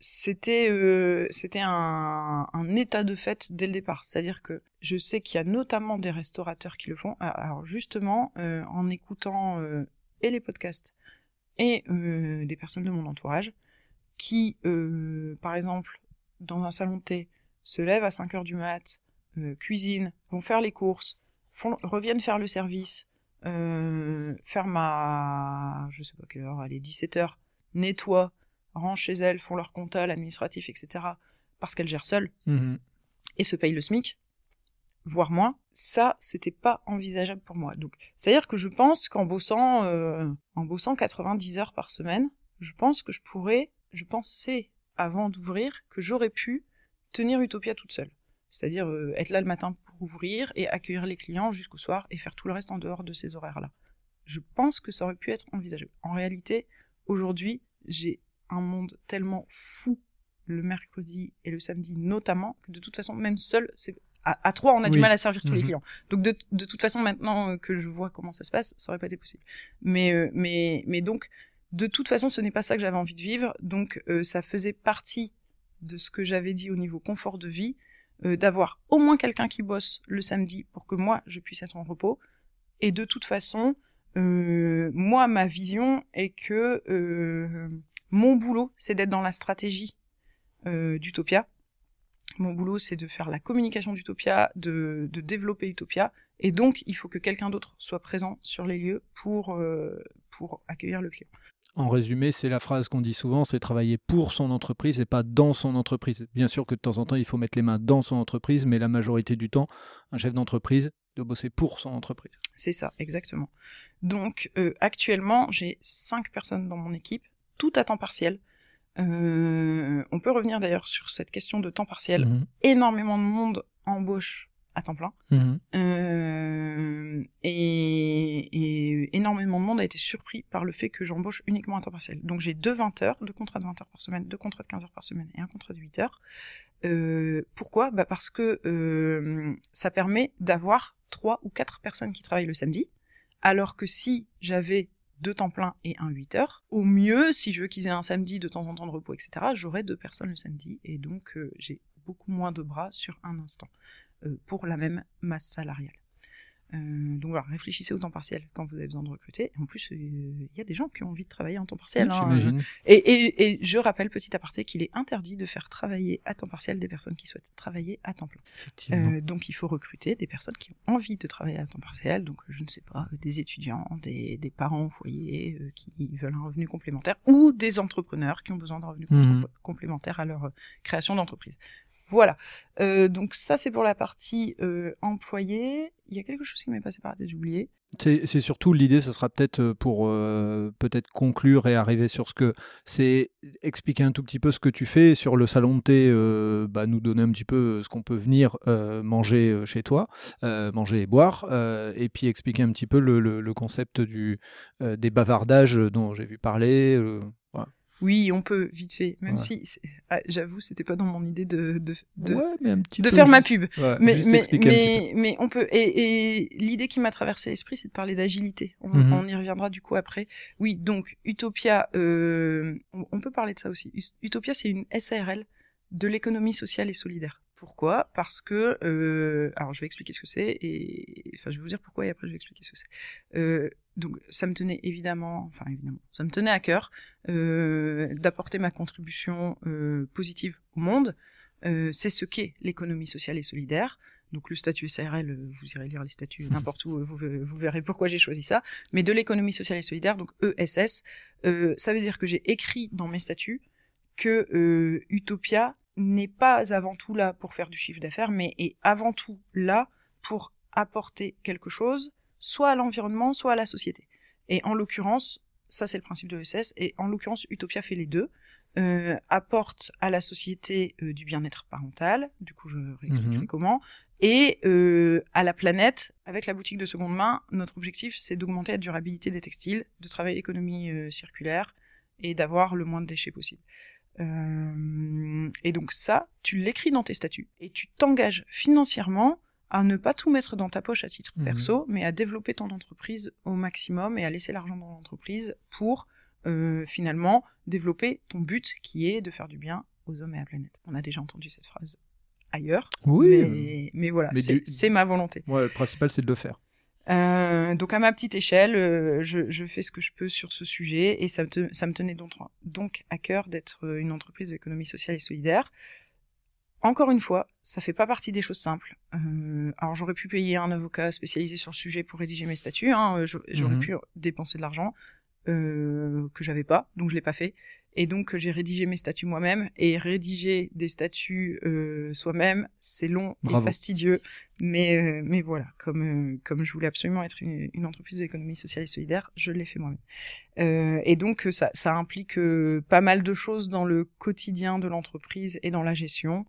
c'était euh, c'était un, un état de fait dès le départ. C'est-à-dire que je sais qu'il y a notamment des restaurateurs qui le font. Alors justement, euh, en écoutant euh, et les podcasts et euh, des personnes de mon entourage qui, euh, par exemple, dans un salon de thé, se lèvent à cinq heures du mat, euh, cuisinent, vont faire les courses, font, reviennent faire le service, euh, ferment à, je sais pas quelle heure, allez, dix-sept heures, nettoient, rentrent chez elles, font leur compta, l'administratif, et cetera, parce qu'elles gèrent seules, mmh. et se payent le SMIC, voire moins, ça, c'était pas envisageable pour moi. Donc, c'est-à-dire que je pense qu'en bossant, euh, en bossant quatre-vingt-dix heures par semaine, je pense que je pourrais, je pensais, avant d'ouvrir, que j'aurais pu tenir Utopia toute seule. C'est-à-dire euh, être là le matin pour ouvrir et accueillir les clients jusqu'au soir et faire tout le reste en dehors de ces horaires-là. Je pense que ça aurait pu être envisageable. En réalité, aujourd'hui, j'ai un monde tellement fou le mercredi et le samedi notamment que de toute façon même seul c'est... À, à trois on a oui. du mal à servir tous mmh. les clients, donc de, de toute façon maintenant que je vois comment ça se passe ça aurait pas été possible, mais, mais, mais donc de toute façon ce n'est pas ça que j'avais envie de vivre, donc euh, ça faisait partie de ce que j'avais dit au niveau confort de vie, euh, d'avoir au moins quelqu'un qui bosse le samedi pour que moi je puisse être en repos, et de toute façon Euh, moi, ma vision est que euh, mon boulot, c'est d'être dans la stratégie euh, d'Utopia. Mon boulot, c'est de faire la communication d'Utopia, de, de développer Utopia. Et donc, il faut que quelqu'un d'autre soit présent sur les lieux pour, euh, pour accueillir le client. En résumé, c'est la phrase qu'on dit souvent, c'est travailler pour son entreprise et pas dans son entreprise. Bien sûr que de temps en temps, il faut mettre les mains dans son entreprise, mais la majorité du temps, un chef d'entreprise doit bosser pour son entreprise. C'est ça, exactement. Donc, euh, actuellement, j'ai cinq personnes dans mon équipe, tout à temps partiel. Euh, on peut revenir d'ailleurs sur cette question de temps partiel. Mmh. Énormément de monde embauche à temps plein. Mmh. Euh, et, et énormément de monde a été surpris par le fait que j'embauche uniquement à temps partiel. Donc j'ai deux vingt heures, deux contrats de vingt heures par semaine, deux contrats de quinze heures par semaine et un contrat de huit heures. Euh, pourquoi ? Bah parce que euh, ça permet d'avoir trois ou quatre personnes qui travaillent le samedi, alors que si j'avais deux temps plein et un huit heures, au mieux, si je veux qu'ils aient un samedi de temps en temps de repos, et cetera, j'aurai deux personnes le samedi et donc euh, j'ai beaucoup moins de bras sur un instant. Pour la même masse salariale. Euh, donc voilà, réfléchissez au temps partiel quand vous avez besoin de recruter. En plus, il euh, y a des gens qui ont envie de travailler en temps partiel. Oui, hein, j'imagine. Euh, et, et, et je rappelle, petit aparté, qu'il est interdit de faire travailler à temps partiel des personnes qui souhaitent travailler à temps plein. Euh, donc il faut recruter des personnes qui ont envie de travailler à temps partiel, donc je ne sais pas, des étudiants, des, des parents au foyer euh, qui veulent un revenu complémentaire, ou des entrepreneurs qui ont besoin d'un revenu mmh. complémentaire à leur création d'entreprise. Voilà, euh, donc ça c'est pour la partie euh, employée. Il y a quelque chose qui m'est passé par la tête, j'ai oublié. C'est, c'est surtout l'idée, ça sera peut-être pour euh, peut-être conclure et arriver sur ce que c'est, expliquer un tout petit peu ce que tu fais sur le salon de thé, euh, bah, nous donner un petit peu ce qu'on peut venir euh, manger chez toi, euh, manger et boire, euh, et puis expliquer un petit peu le, le, le concept du, euh, des bavardages dont j'ai vu parler. Euh, voilà. Oui, on peut, vite fait, même ouais. si, ah, j'avoue, c'était pas dans mon idée de, de, de, ouais, mais un petit de peu faire juste, ma pub. Ouais, mais, mais, mais, mais on peut, et, et l'idée qui m'a traversé l'esprit, c'est de parler d'agilité. On, mm-hmm. on y reviendra du coup après. Oui, donc, Utopia, euh, on, on peut parler de ça aussi. Utopia, c'est une S A R L de l'économie sociale et solidaire. Pourquoi ? Parce que, euh, alors je vais expliquer ce que c'est, et enfin je vais vous dire pourquoi et après je vais expliquer ce que c'est. Euh, donc ça me tenait évidemment, enfin évidemment, ça me tenait à cœur euh, d'apporter ma contribution euh, positive au monde. Euh, c'est ce qu'est l'économie sociale et solidaire. Donc le statut S A R L, vous irez lire les statuts n'importe où, vous, vous verrez pourquoi j'ai choisi ça. Mais de l'économie sociale et solidaire, donc E S S, euh, ça veut dire que j'ai écrit dans mes statuts que euh, Utopia n'est pas avant tout là pour faire du chiffre d'affaires, mais est avant tout là pour apporter quelque chose, soit à l'environnement, soit à la société. Et en l'occurrence, ça c'est le principe de l'E S S, et en l'occurrence, Utopia fait les deux, euh, apporte à la société euh, du bien-être parental, du coup je réexpliquerai mmh. comment, et euh, à la planète, avec la boutique de seconde main, notre objectif c'est d'augmenter la durabilité des textiles, de travailler l'économie euh, circulaire, et d'avoir le moins de déchets possible. Euh, et donc ça, tu l'écris dans tes statuts et tu t'engages financièrement à ne pas tout mettre dans ta poche à titre mmh. perso, mais à développer ton entreprise au maximum et à laisser l'argent dans l'entreprise pour euh, finalement développer ton but qui est de faire du bien aux hommes et à la planète. On a déjà entendu cette phrase ailleurs, oui, mais, mais voilà, mais c'est, du... c'est ma volonté. Ouais, le principal c'est de le faire. Euh, donc à ma petite échelle, euh, je, je fais ce que je peux sur ce sujet et ça me, te, ça me tenait donc, donc à cœur d'être une entreprise de l'économie sociale et solidaire. Encore une fois, ça fait pas partie des choses simples. Euh, alors j'aurais pu payer un avocat spécialisé sur le sujet pour rédiger mes statuts, hein, je, j'aurais mmh. pu dépenser de l'argent euh, que j'avais pas, donc je l'ai pas fait. Et donc j'ai rédigé mes statuts moi-même et rédiger des statuts euh, soi-même, c'est long Bravo. et fastidieux, mais euh, mais voilà, comme euh, comme je voulais absolument être une, une entreprise d'économie sociale et solidaire, je l'ai fait moi-même. Euh, et donc ça ça implique euh, pas mal de choses dans le quotidien de l'entreprise et dans la gestion.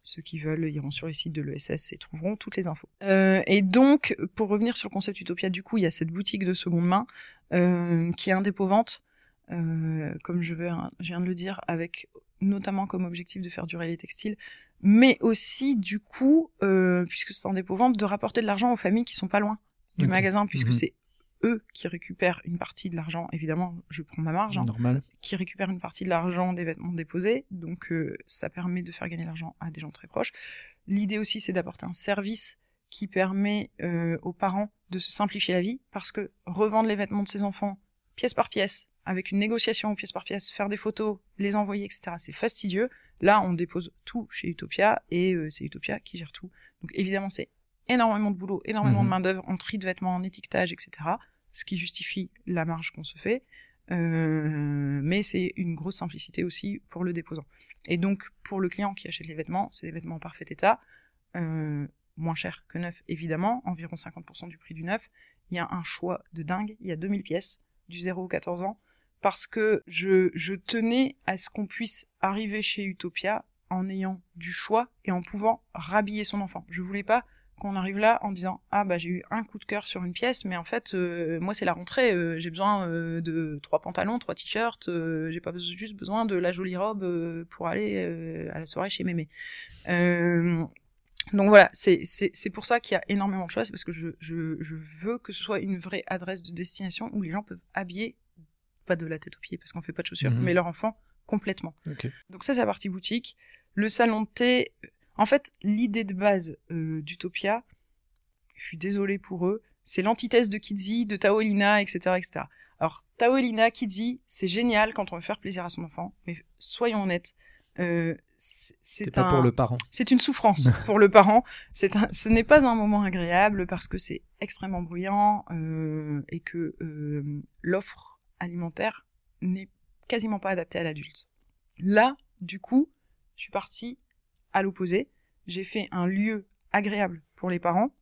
Ceux qui veulent iront sur le site de l'E S S et trouveront toutes les infos. Euh, et donc pour revenir sur le concept Utopia, du coup il y a cette boutique de seconde main euh, qui est un dépôt-vente. Euh, comme je viens de le dire, avec notamment comme objectif de faire durer les textiles, mais aussi du coup, euh, puisque c'est en dépôt-vente, de rapporter de l'argent aux familles qui sont pas loin du okay. magasin, puisque mmh. c'est eux qui récupèrent une partie de l'argent, évidemment je prends ma marge, hein, normal. qui récupèrent une partie de l'argent des vêtements déposés, donc euh, ça permet de faire gagner l'argent à des gens très proches. L'idée aussi c'est d'apporter un service qui permet euh, aux parents de se simplifier la vie, parce que revendre les vêtements de ses enfants pièce par pièce, avec une négociation pièce par pièce, faire des photos, les envoyer, et cetera, c'est fastidieux. Là, on dépose tout chez Utopia, et euh, c'est Utopia qui gère tout. Donc évidemment, c'est énormément de boulot, énormément mmh. de main-d'œuvre en tri de vêtements, en étiquetage, et cetera, ce qui justifie la marge qu'on se fait. Euh, mais c'est une grosse simplicité aussi pour le déposant. Et donc, pour le client qui achète les vêtements, c'est des vêtements en parfait état, euh, moins cher que neuf, évidemment, environ cinquante pour cent du prix du neuf. Il y a un choix de dingue, il y a deux mille pièces, du zéro aux quatorze ans, parce que je, je tenais à ce qu'on puisse arriver chez Utopia en ayant du choix et en pouvant rhabiller son enfant. Je voulais pas qu'on arrive là en disant « Ah bah j'ai eu un coup de cœur sur une pièce, mais en fait, euh, moi c'est la rentrée, euh, j'ai besoin euh, de trois pantalons, trois t-shirts, euh, j'ai pas juste besoin de la jolie robe euh, pour aller euh, à la soirée chez mémé. Euh, » Donc voilà, c'est, c'est, c'est pour ça qu'il y a énormément de choix, c'est parce que je, je, je veux que ce soit une vraie adresse de destination où les gens peuvent habiller, pas de la tête aux pieds parce qu'on fait pas de chaussures, mmh. mais leur enfant complètement. Okay. Donc ça, c'est la partie boutique. Le salon de thé... En fait, l'idée de base euh, d'Utopia, je suis désolée pour eux, c'est l'antithèse de Kidzy, de Taolina, et cetera, et cetera. Alors, Taolina, Kidzy, c'est génial quand on veut faire plaisir à son enfant, mais soyons honnêtes, euh, c'est, c'est un... pas pour le parent. C'est une souffrance pour le parent. C'est un, ce n'est pas un moment agréable parce que c'est extrêmement bruyant euh, et que euh, l'offre alimentaire n'est quasiment pas adaptée à l'adulte. Là, du coup, je suis partie... À l'opposé, j'ai fait un lieu agréable pour les parents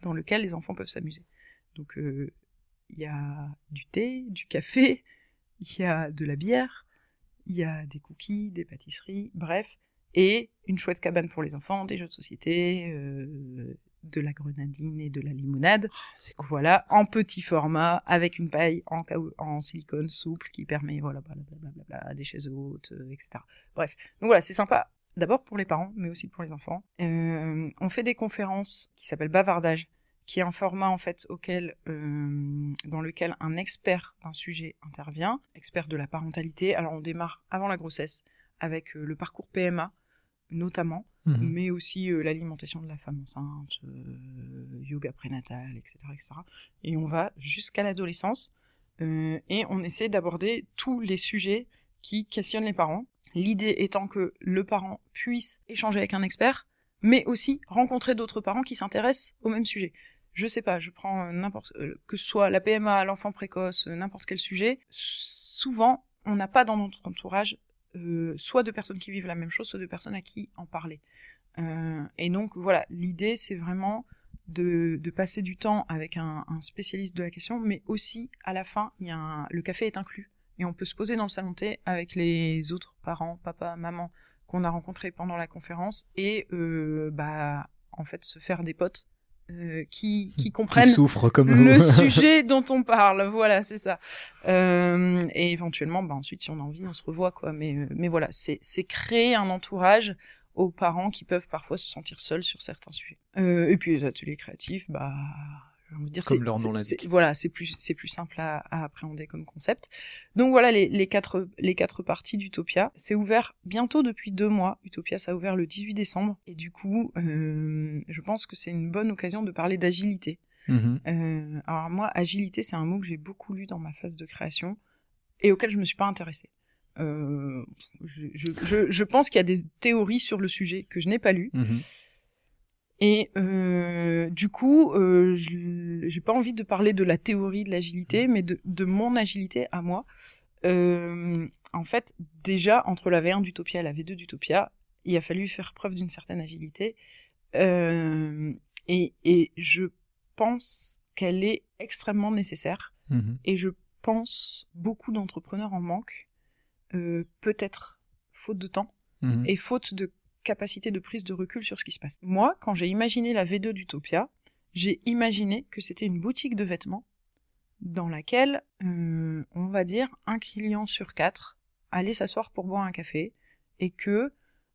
dans lequel les enfants peuvent s'amuser. Donc, il euh, y a du thé, du café, il y a de la bière, il y a des cookies, des pâtisseries, bref, et une chouette cabane pour les enfants, des jeux de société, euh, de la grenadine et de la limonade. C'est cool. Voilà, en petit format, avec une paille en, cao- en silicone souple qui permet, voilà, blablabla, des chaises hautes, et cetera. Bref, donc voilà, c'est sympa. D'abord pour les parents, mais aussi pour les enfants. Euh, on fait des conférences qui s'appellent bavardage, qui est un format en fait auquel, euh, dans lequel un expert d'un sujet intervient, expert de la parentalité. Alors on démarre avant la grossesse avec euh, le parcours P M A notamment, mmh. mais aussi euh, l'alimentation de la femme enceinte, euh, yoga prénatal, et cetera, et cetera. Et on va jusqu'à l'adolescence euh, et on essaie d'aborder tous les sujets qui questionnent les parents. L'idée étant que le parent puisse échanger avec un expert, mais aussi rencontrer d'autres parents qui s'intéressent au même sujet. Je sais pas, je prends n'importe, que ce soit la P M A, l'enfant précoce, n'importe quel sujet. Souvent, on n'a pas dans notre entourage euh, soit de personnes qui vivent la même chose, soit de personnes à qui en parler. Euh, et donc voilà, l'idée c'est vraiment de, de passer du temps avec un, un spécialiste de la question, mais aussi à la fin, il y a un, le café est inclus. Et on peut se poser dans le salon de thé avec les autres parents, papa, maman, qu'on a rencontrés pendant la conférence et euh, bah en fait se faire des potes euh, qui qui comprennent qui comme le sujet dont on parle. Voilà, c'est ça. Euh, et éventuellement, bah ensuite, si on a envie, on se revoit quoi. Mais mais voilà, c'est c'est créer un entourage aux parents qui peuvent parfois se sentir seuls sur certains sujets. Euh, et puis les ateliers créatifs, bah on veut dire comme c'est, leur nom c'est, c'est voilà, c'est plus c'est plus simple à, à appréhender comme concept. Donc voilà les les quatre les quatre parties d'Utopia. C'est ouvert bientôt depuis deux mois. Utopia ça a ouvert le dix-huit décembre et du coup euh, je pense que c'est une bonne occasion de parler d'agilité. Mmh. Euh, alors moi agilité c'est un mot que j'ai beaucoup lu dans ma phase de création et auquel je me suis pas intéressée. Euh, je, je je je pense qu'il y a des théories sur le sujet que je n'ai pas lues. Mmh. Et euh, du coup, euh, je, j'ai pas envie de parler de la théorie de l'agilité, mais de, de mon agilité à moi. Euh, en fait, déjà, entre la V un d'Utopia et la V deux d'Utopia, il a fallu faire preuve d'une certaine agilité. Euh, et, et je pense qu'elle est extrêmement nécessaire. Mmh. Et je pense beaucoup d'entrepreneurs en manquent, euh, peut-être faute de temps mmh. et faute de capacité de prise de recul sur ce qui se passe. Moi, quand j'ai imaginé la V deux d'Utopia, j'ai imaginé que c'était une boutique de vêtements dans laquelle, euh, on va dire, un client sur quatre allait s'asseoir pour boire un café et que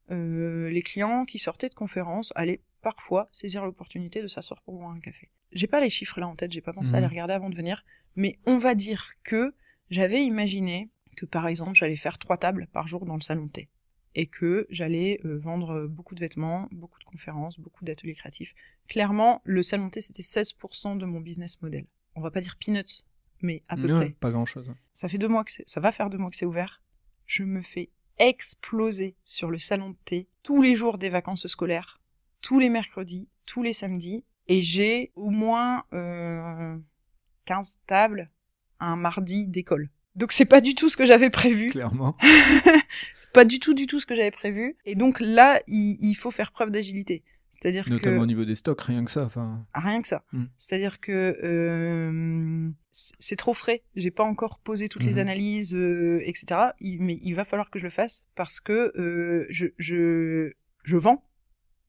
euh, les clients qui sortaient de conférences allaient parfois saisir l'opportunité de s'asseoir pour boire un café. J'ai pas les chiffres là en tête, j'ai pas pensé mmh. à les regarder avant de venir, mais on va dire que j'avais imaginé que, par exemple, j'allais faire trois tables par jour dans le salon de thé. et que j'allais euh, vendre beaucoup de vêtements, beaucoup de conférences, beaucoup d'ateliers créatifs. Clairement, le salon T, c'était seize pour cent de mon business model. On va pas dire peanuts, mais à peu non, près. Pas grand-chose. Ça fait deux mois que c'est... ça va faire deux mois que c'est ouvert. Je me fais exploser sur le salon T tous les jours des vacances scolaires, tous les mercredis, tous les samedis, et j'ai au moins euh, quinze tables un mardi d'école. Donc c'est pas du tout ce que j'avais prévu. Clairement. C'est pas du tout, du tout ce que j'avais prévu. Et donc là, il, il faut faire preuve d'agilité. C'est-à-dire Notamment que... Notamment au niveau des stocks, rien que ça. Fin... Ah, rien que ça. Mm. C'est-à-dire que euh, c'est trop frais. J'ai pas encore posé toutes mm. les analyses, euh, et cetera. Il, mais il va falloir que je le fasse parce que euh, je, je, je vends,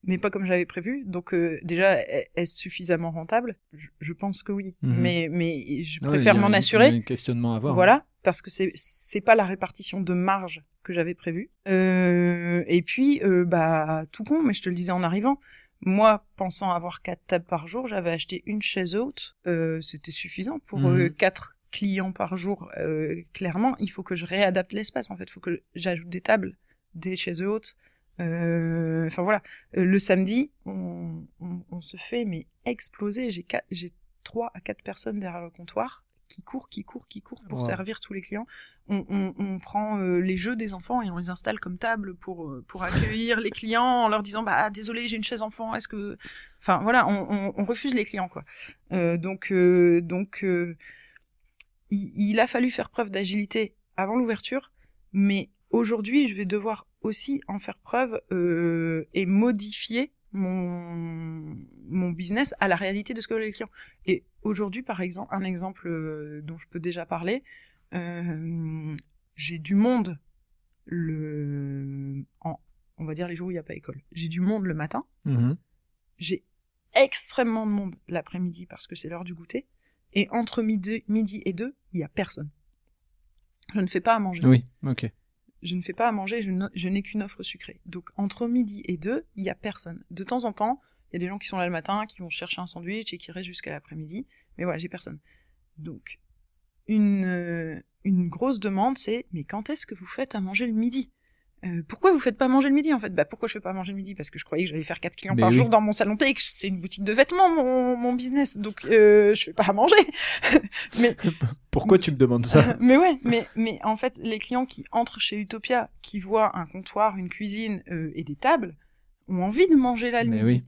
mais pas comme j'avais prévu. Donc euh, déjà, est-ce suffisamment rentable ? je, je pense que oui. Mm. Mais, mais je préfère ouais, m'en assurer. Il y a un questionnement à avoir. Voilà, hein. Parce que c'est, c'est pas la répartition de marge que j'avais prévu. Euh, et puis, euh, bah, tout con, mais je te le disais en arrivant, moi, pensant avoir quatre tables par jour, j'avais acheté une chaise haute, euh, c'était suffisant pour mmh. euh, quatre clients par jour. Euh, clairement, il faut que je réadapte l'espace, en fait, il faut que j'ajoute des tables, des chaises hautes. Euh, enfin voilà, euh, le samedi, on, on, on se fait mais exploser. J'ai, quatre, j'ai trois à quatre personnes derrière le comptoir. qui court, qui court, qui court pour wow. servir tous les clients. On, on, on prend euh, les jeux des enfants et on les installe comme table pour, euh, pour accueillir les clients en leur disant « bah désolé, j'ai une chaise enfant, est-ce que... » Enfin voilà, on, on, on refuse les clients, quoi. Euh, donc, euh, donc euh, il, il a fallu faire preuve d'agilité avant l'ouverture, mais aujourd'hui, je vais devoir aussi en faire preuve euh, et modifier mon, mon business à la réalité de ce que veulent les clients. Et aujourd'hui, par exemple, un exemple euh, dont je peux déjà parler, euh, j'ai du monde, le, en, on va dire les jours où il n'y a pas école. J'ai du monde le matin, mmh. j'ai extrêmement de monde l'après-midi parce que c'est l'heure du goûter, et entre midi, midi et deux, il n'y a personne. Je ne fais pas à manger. Oui, ok. Je ne fais pas à manger, je, ne, je n'ai qu'une offre sucrée. Donc, entre midi et deux, il n'y a personne. De temps en temps, il y a des gens qui sont là le matin, qui vont chercher un sandwich et qui restent jusqu'à l'après-midi. Mais voilà, j'ai personne. Donc, une, une grosse demande, c'est « Mais quand est-ce que vous faites à manger le midi ?» euh, Pourquoi vous ne faites pas à manger le midi, en fait ? Bah, pourquoi je ne fais pas à manger le midi ? Parce que je croyais que j'allais faire quatre clients mais par oui. jour dans mon salon T, que c'est une boutique de vêtements, mon, mon business. Donc, euh, je ne fais pas à manger. mais... Pourquoi tu me demandes ça ? Mais ouais, mais, mais en fait, les clients qui entrent chez Utopia, qui voient un comptoir, une cuisine euh, et des tables, ont envie de manger là le mais midi. Oui.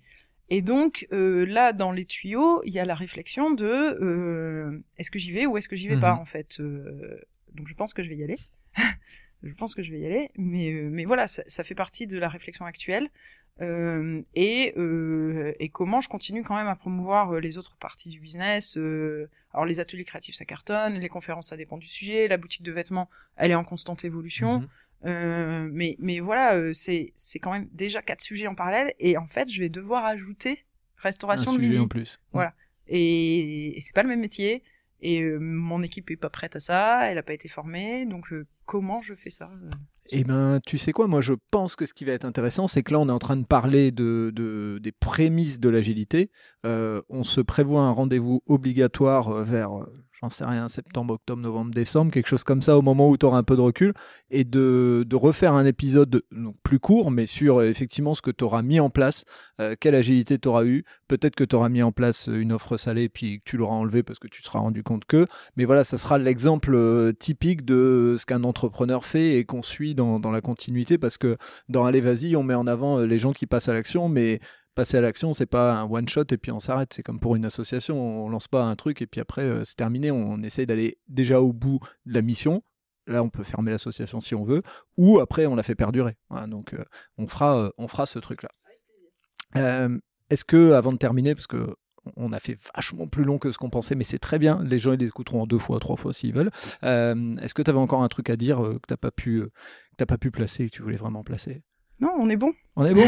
Et donc, euh, là, dans les tuyaux, il y a la réflexion de euh, est-ce que j'y vais ou est-ce que j'y vais mmh. pas, en fait. Euh, donc, je pense que je vais y aller. je pense que je vais y aller. Mais, euh, mais voilà, ça, ça fait partie de la réflexion actuelle. Euh, et, euh, et comment je continue quand même à promouvoir les autres parties du business. Euh, alors, les ateliers créatifs, ça cartonne. Les conférences, ça dépend du sujet. La boutique de vêtements, elle est en constante évolution. Mmh. Euh, mais, mais voilà, euh, c'est, c'est quand même déjà quatre sujets en parallèle, et en fait, je vais devoir ajouter restauration de midi. Un sujet en plus. Voilà. Et, et c'est pas le même métier, et euh, mon équipe est pas prête à ça, elle a pas été formée, donc euh, comment je fais ça ? Eh ben, tu sais quoi, moi je pense que ce qui va être intéressant, c'est que là on est en train de parler de, de, des prémices de l'agilité. Euh, on se prévoit un rendez-vous obligatoire vers, j'en sais rien, septembre, octobre, novembre, décembre, quelque chose comme ça au moment où tu auras un peu de recul, et de, de refaire un épisode donc, plus court, mais sur effectivement ce que tu auras mis en place, euh, quelle agilité tu auras eu. Peut-être que tu auras mis en place une offre salée, puis que tu l'auras enlevée parce que tu te seras rendu compte que. Mais voilà, ça sera l'exemple typique de ce qu'un entrepreneur fait et qu'on suit Dans, dans la continuité, parce que dans Allez, vas-y, on met en avant les gens qui passent à l'action, mais passer à l'action, c'est pas un one shot et puis on s'arrête, c'est comme pour une association, on lance pas un truc et puis après euh, c'est terminé, on essaye d'aller déjà au bout de la mission. Là, on peut fermer l'association si on veut, ou après on la fait perdurer. Voilà, donc euh, on fera, euh, on fera ce truc-là. Euh, est-ce que, avant de terminer, parce que on a fait vachement plus long que ce qu'on pensait, mais c'est très bien. Les gens, ils les écouteront en deux fois, trois fois s'ils veulent. Euh, est-ce que tu avais encore un truc à dire euh, que tu n'as pas pu, euh, que t'as pas pu placer et que tu voulais vraiment placer ? Non, on est bon. On est bon ?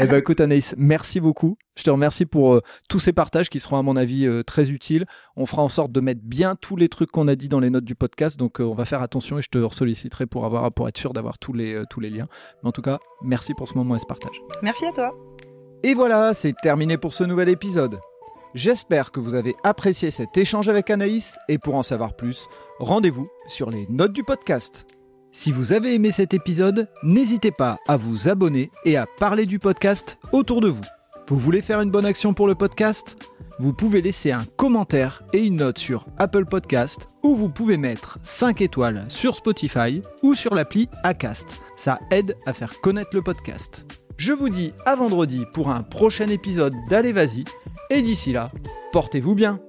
Eh bien, écoute, Anaïs, merci beaucoup. Je te remercie pour euh, tous ces partages qui seront, à mon avis, euh, très utiles. On fera en sorte de mettre bien tous les trucs qu'on a dit dans les notes du podcast. Donc, euh, on va faire attention et je te ressolliciterai pour, avoir, pour être sûr d'avoir tous les, euh, tous les liens. Mais en tout cas, merci pour ce moment et ce partage. Merci à toi. Et voilà, c'est terminé pour ce nouvel épisode. J'espère que vous avez apprécié cet échange avec Anaïs, et pour en savoir plus, rendez-vous sur les notes du podcast. Si vous avez aimé cet épisode, n'hésitez pas à vous abonner et à parler du podcast autour de vous. Vous voulez faire une bonne action pour le podcast ? Vous pouvez laisser un commentaire et une note sur Apple Podcast ou vous pouvez mettre cinq étoiles sur Spotify ou sur l'appli Acast. Ça aide à faire connaître le podcast. Je vous dis à vendredi pour un prochain épisode d'Allez, vas-y et d'ici là, portez-vous bien.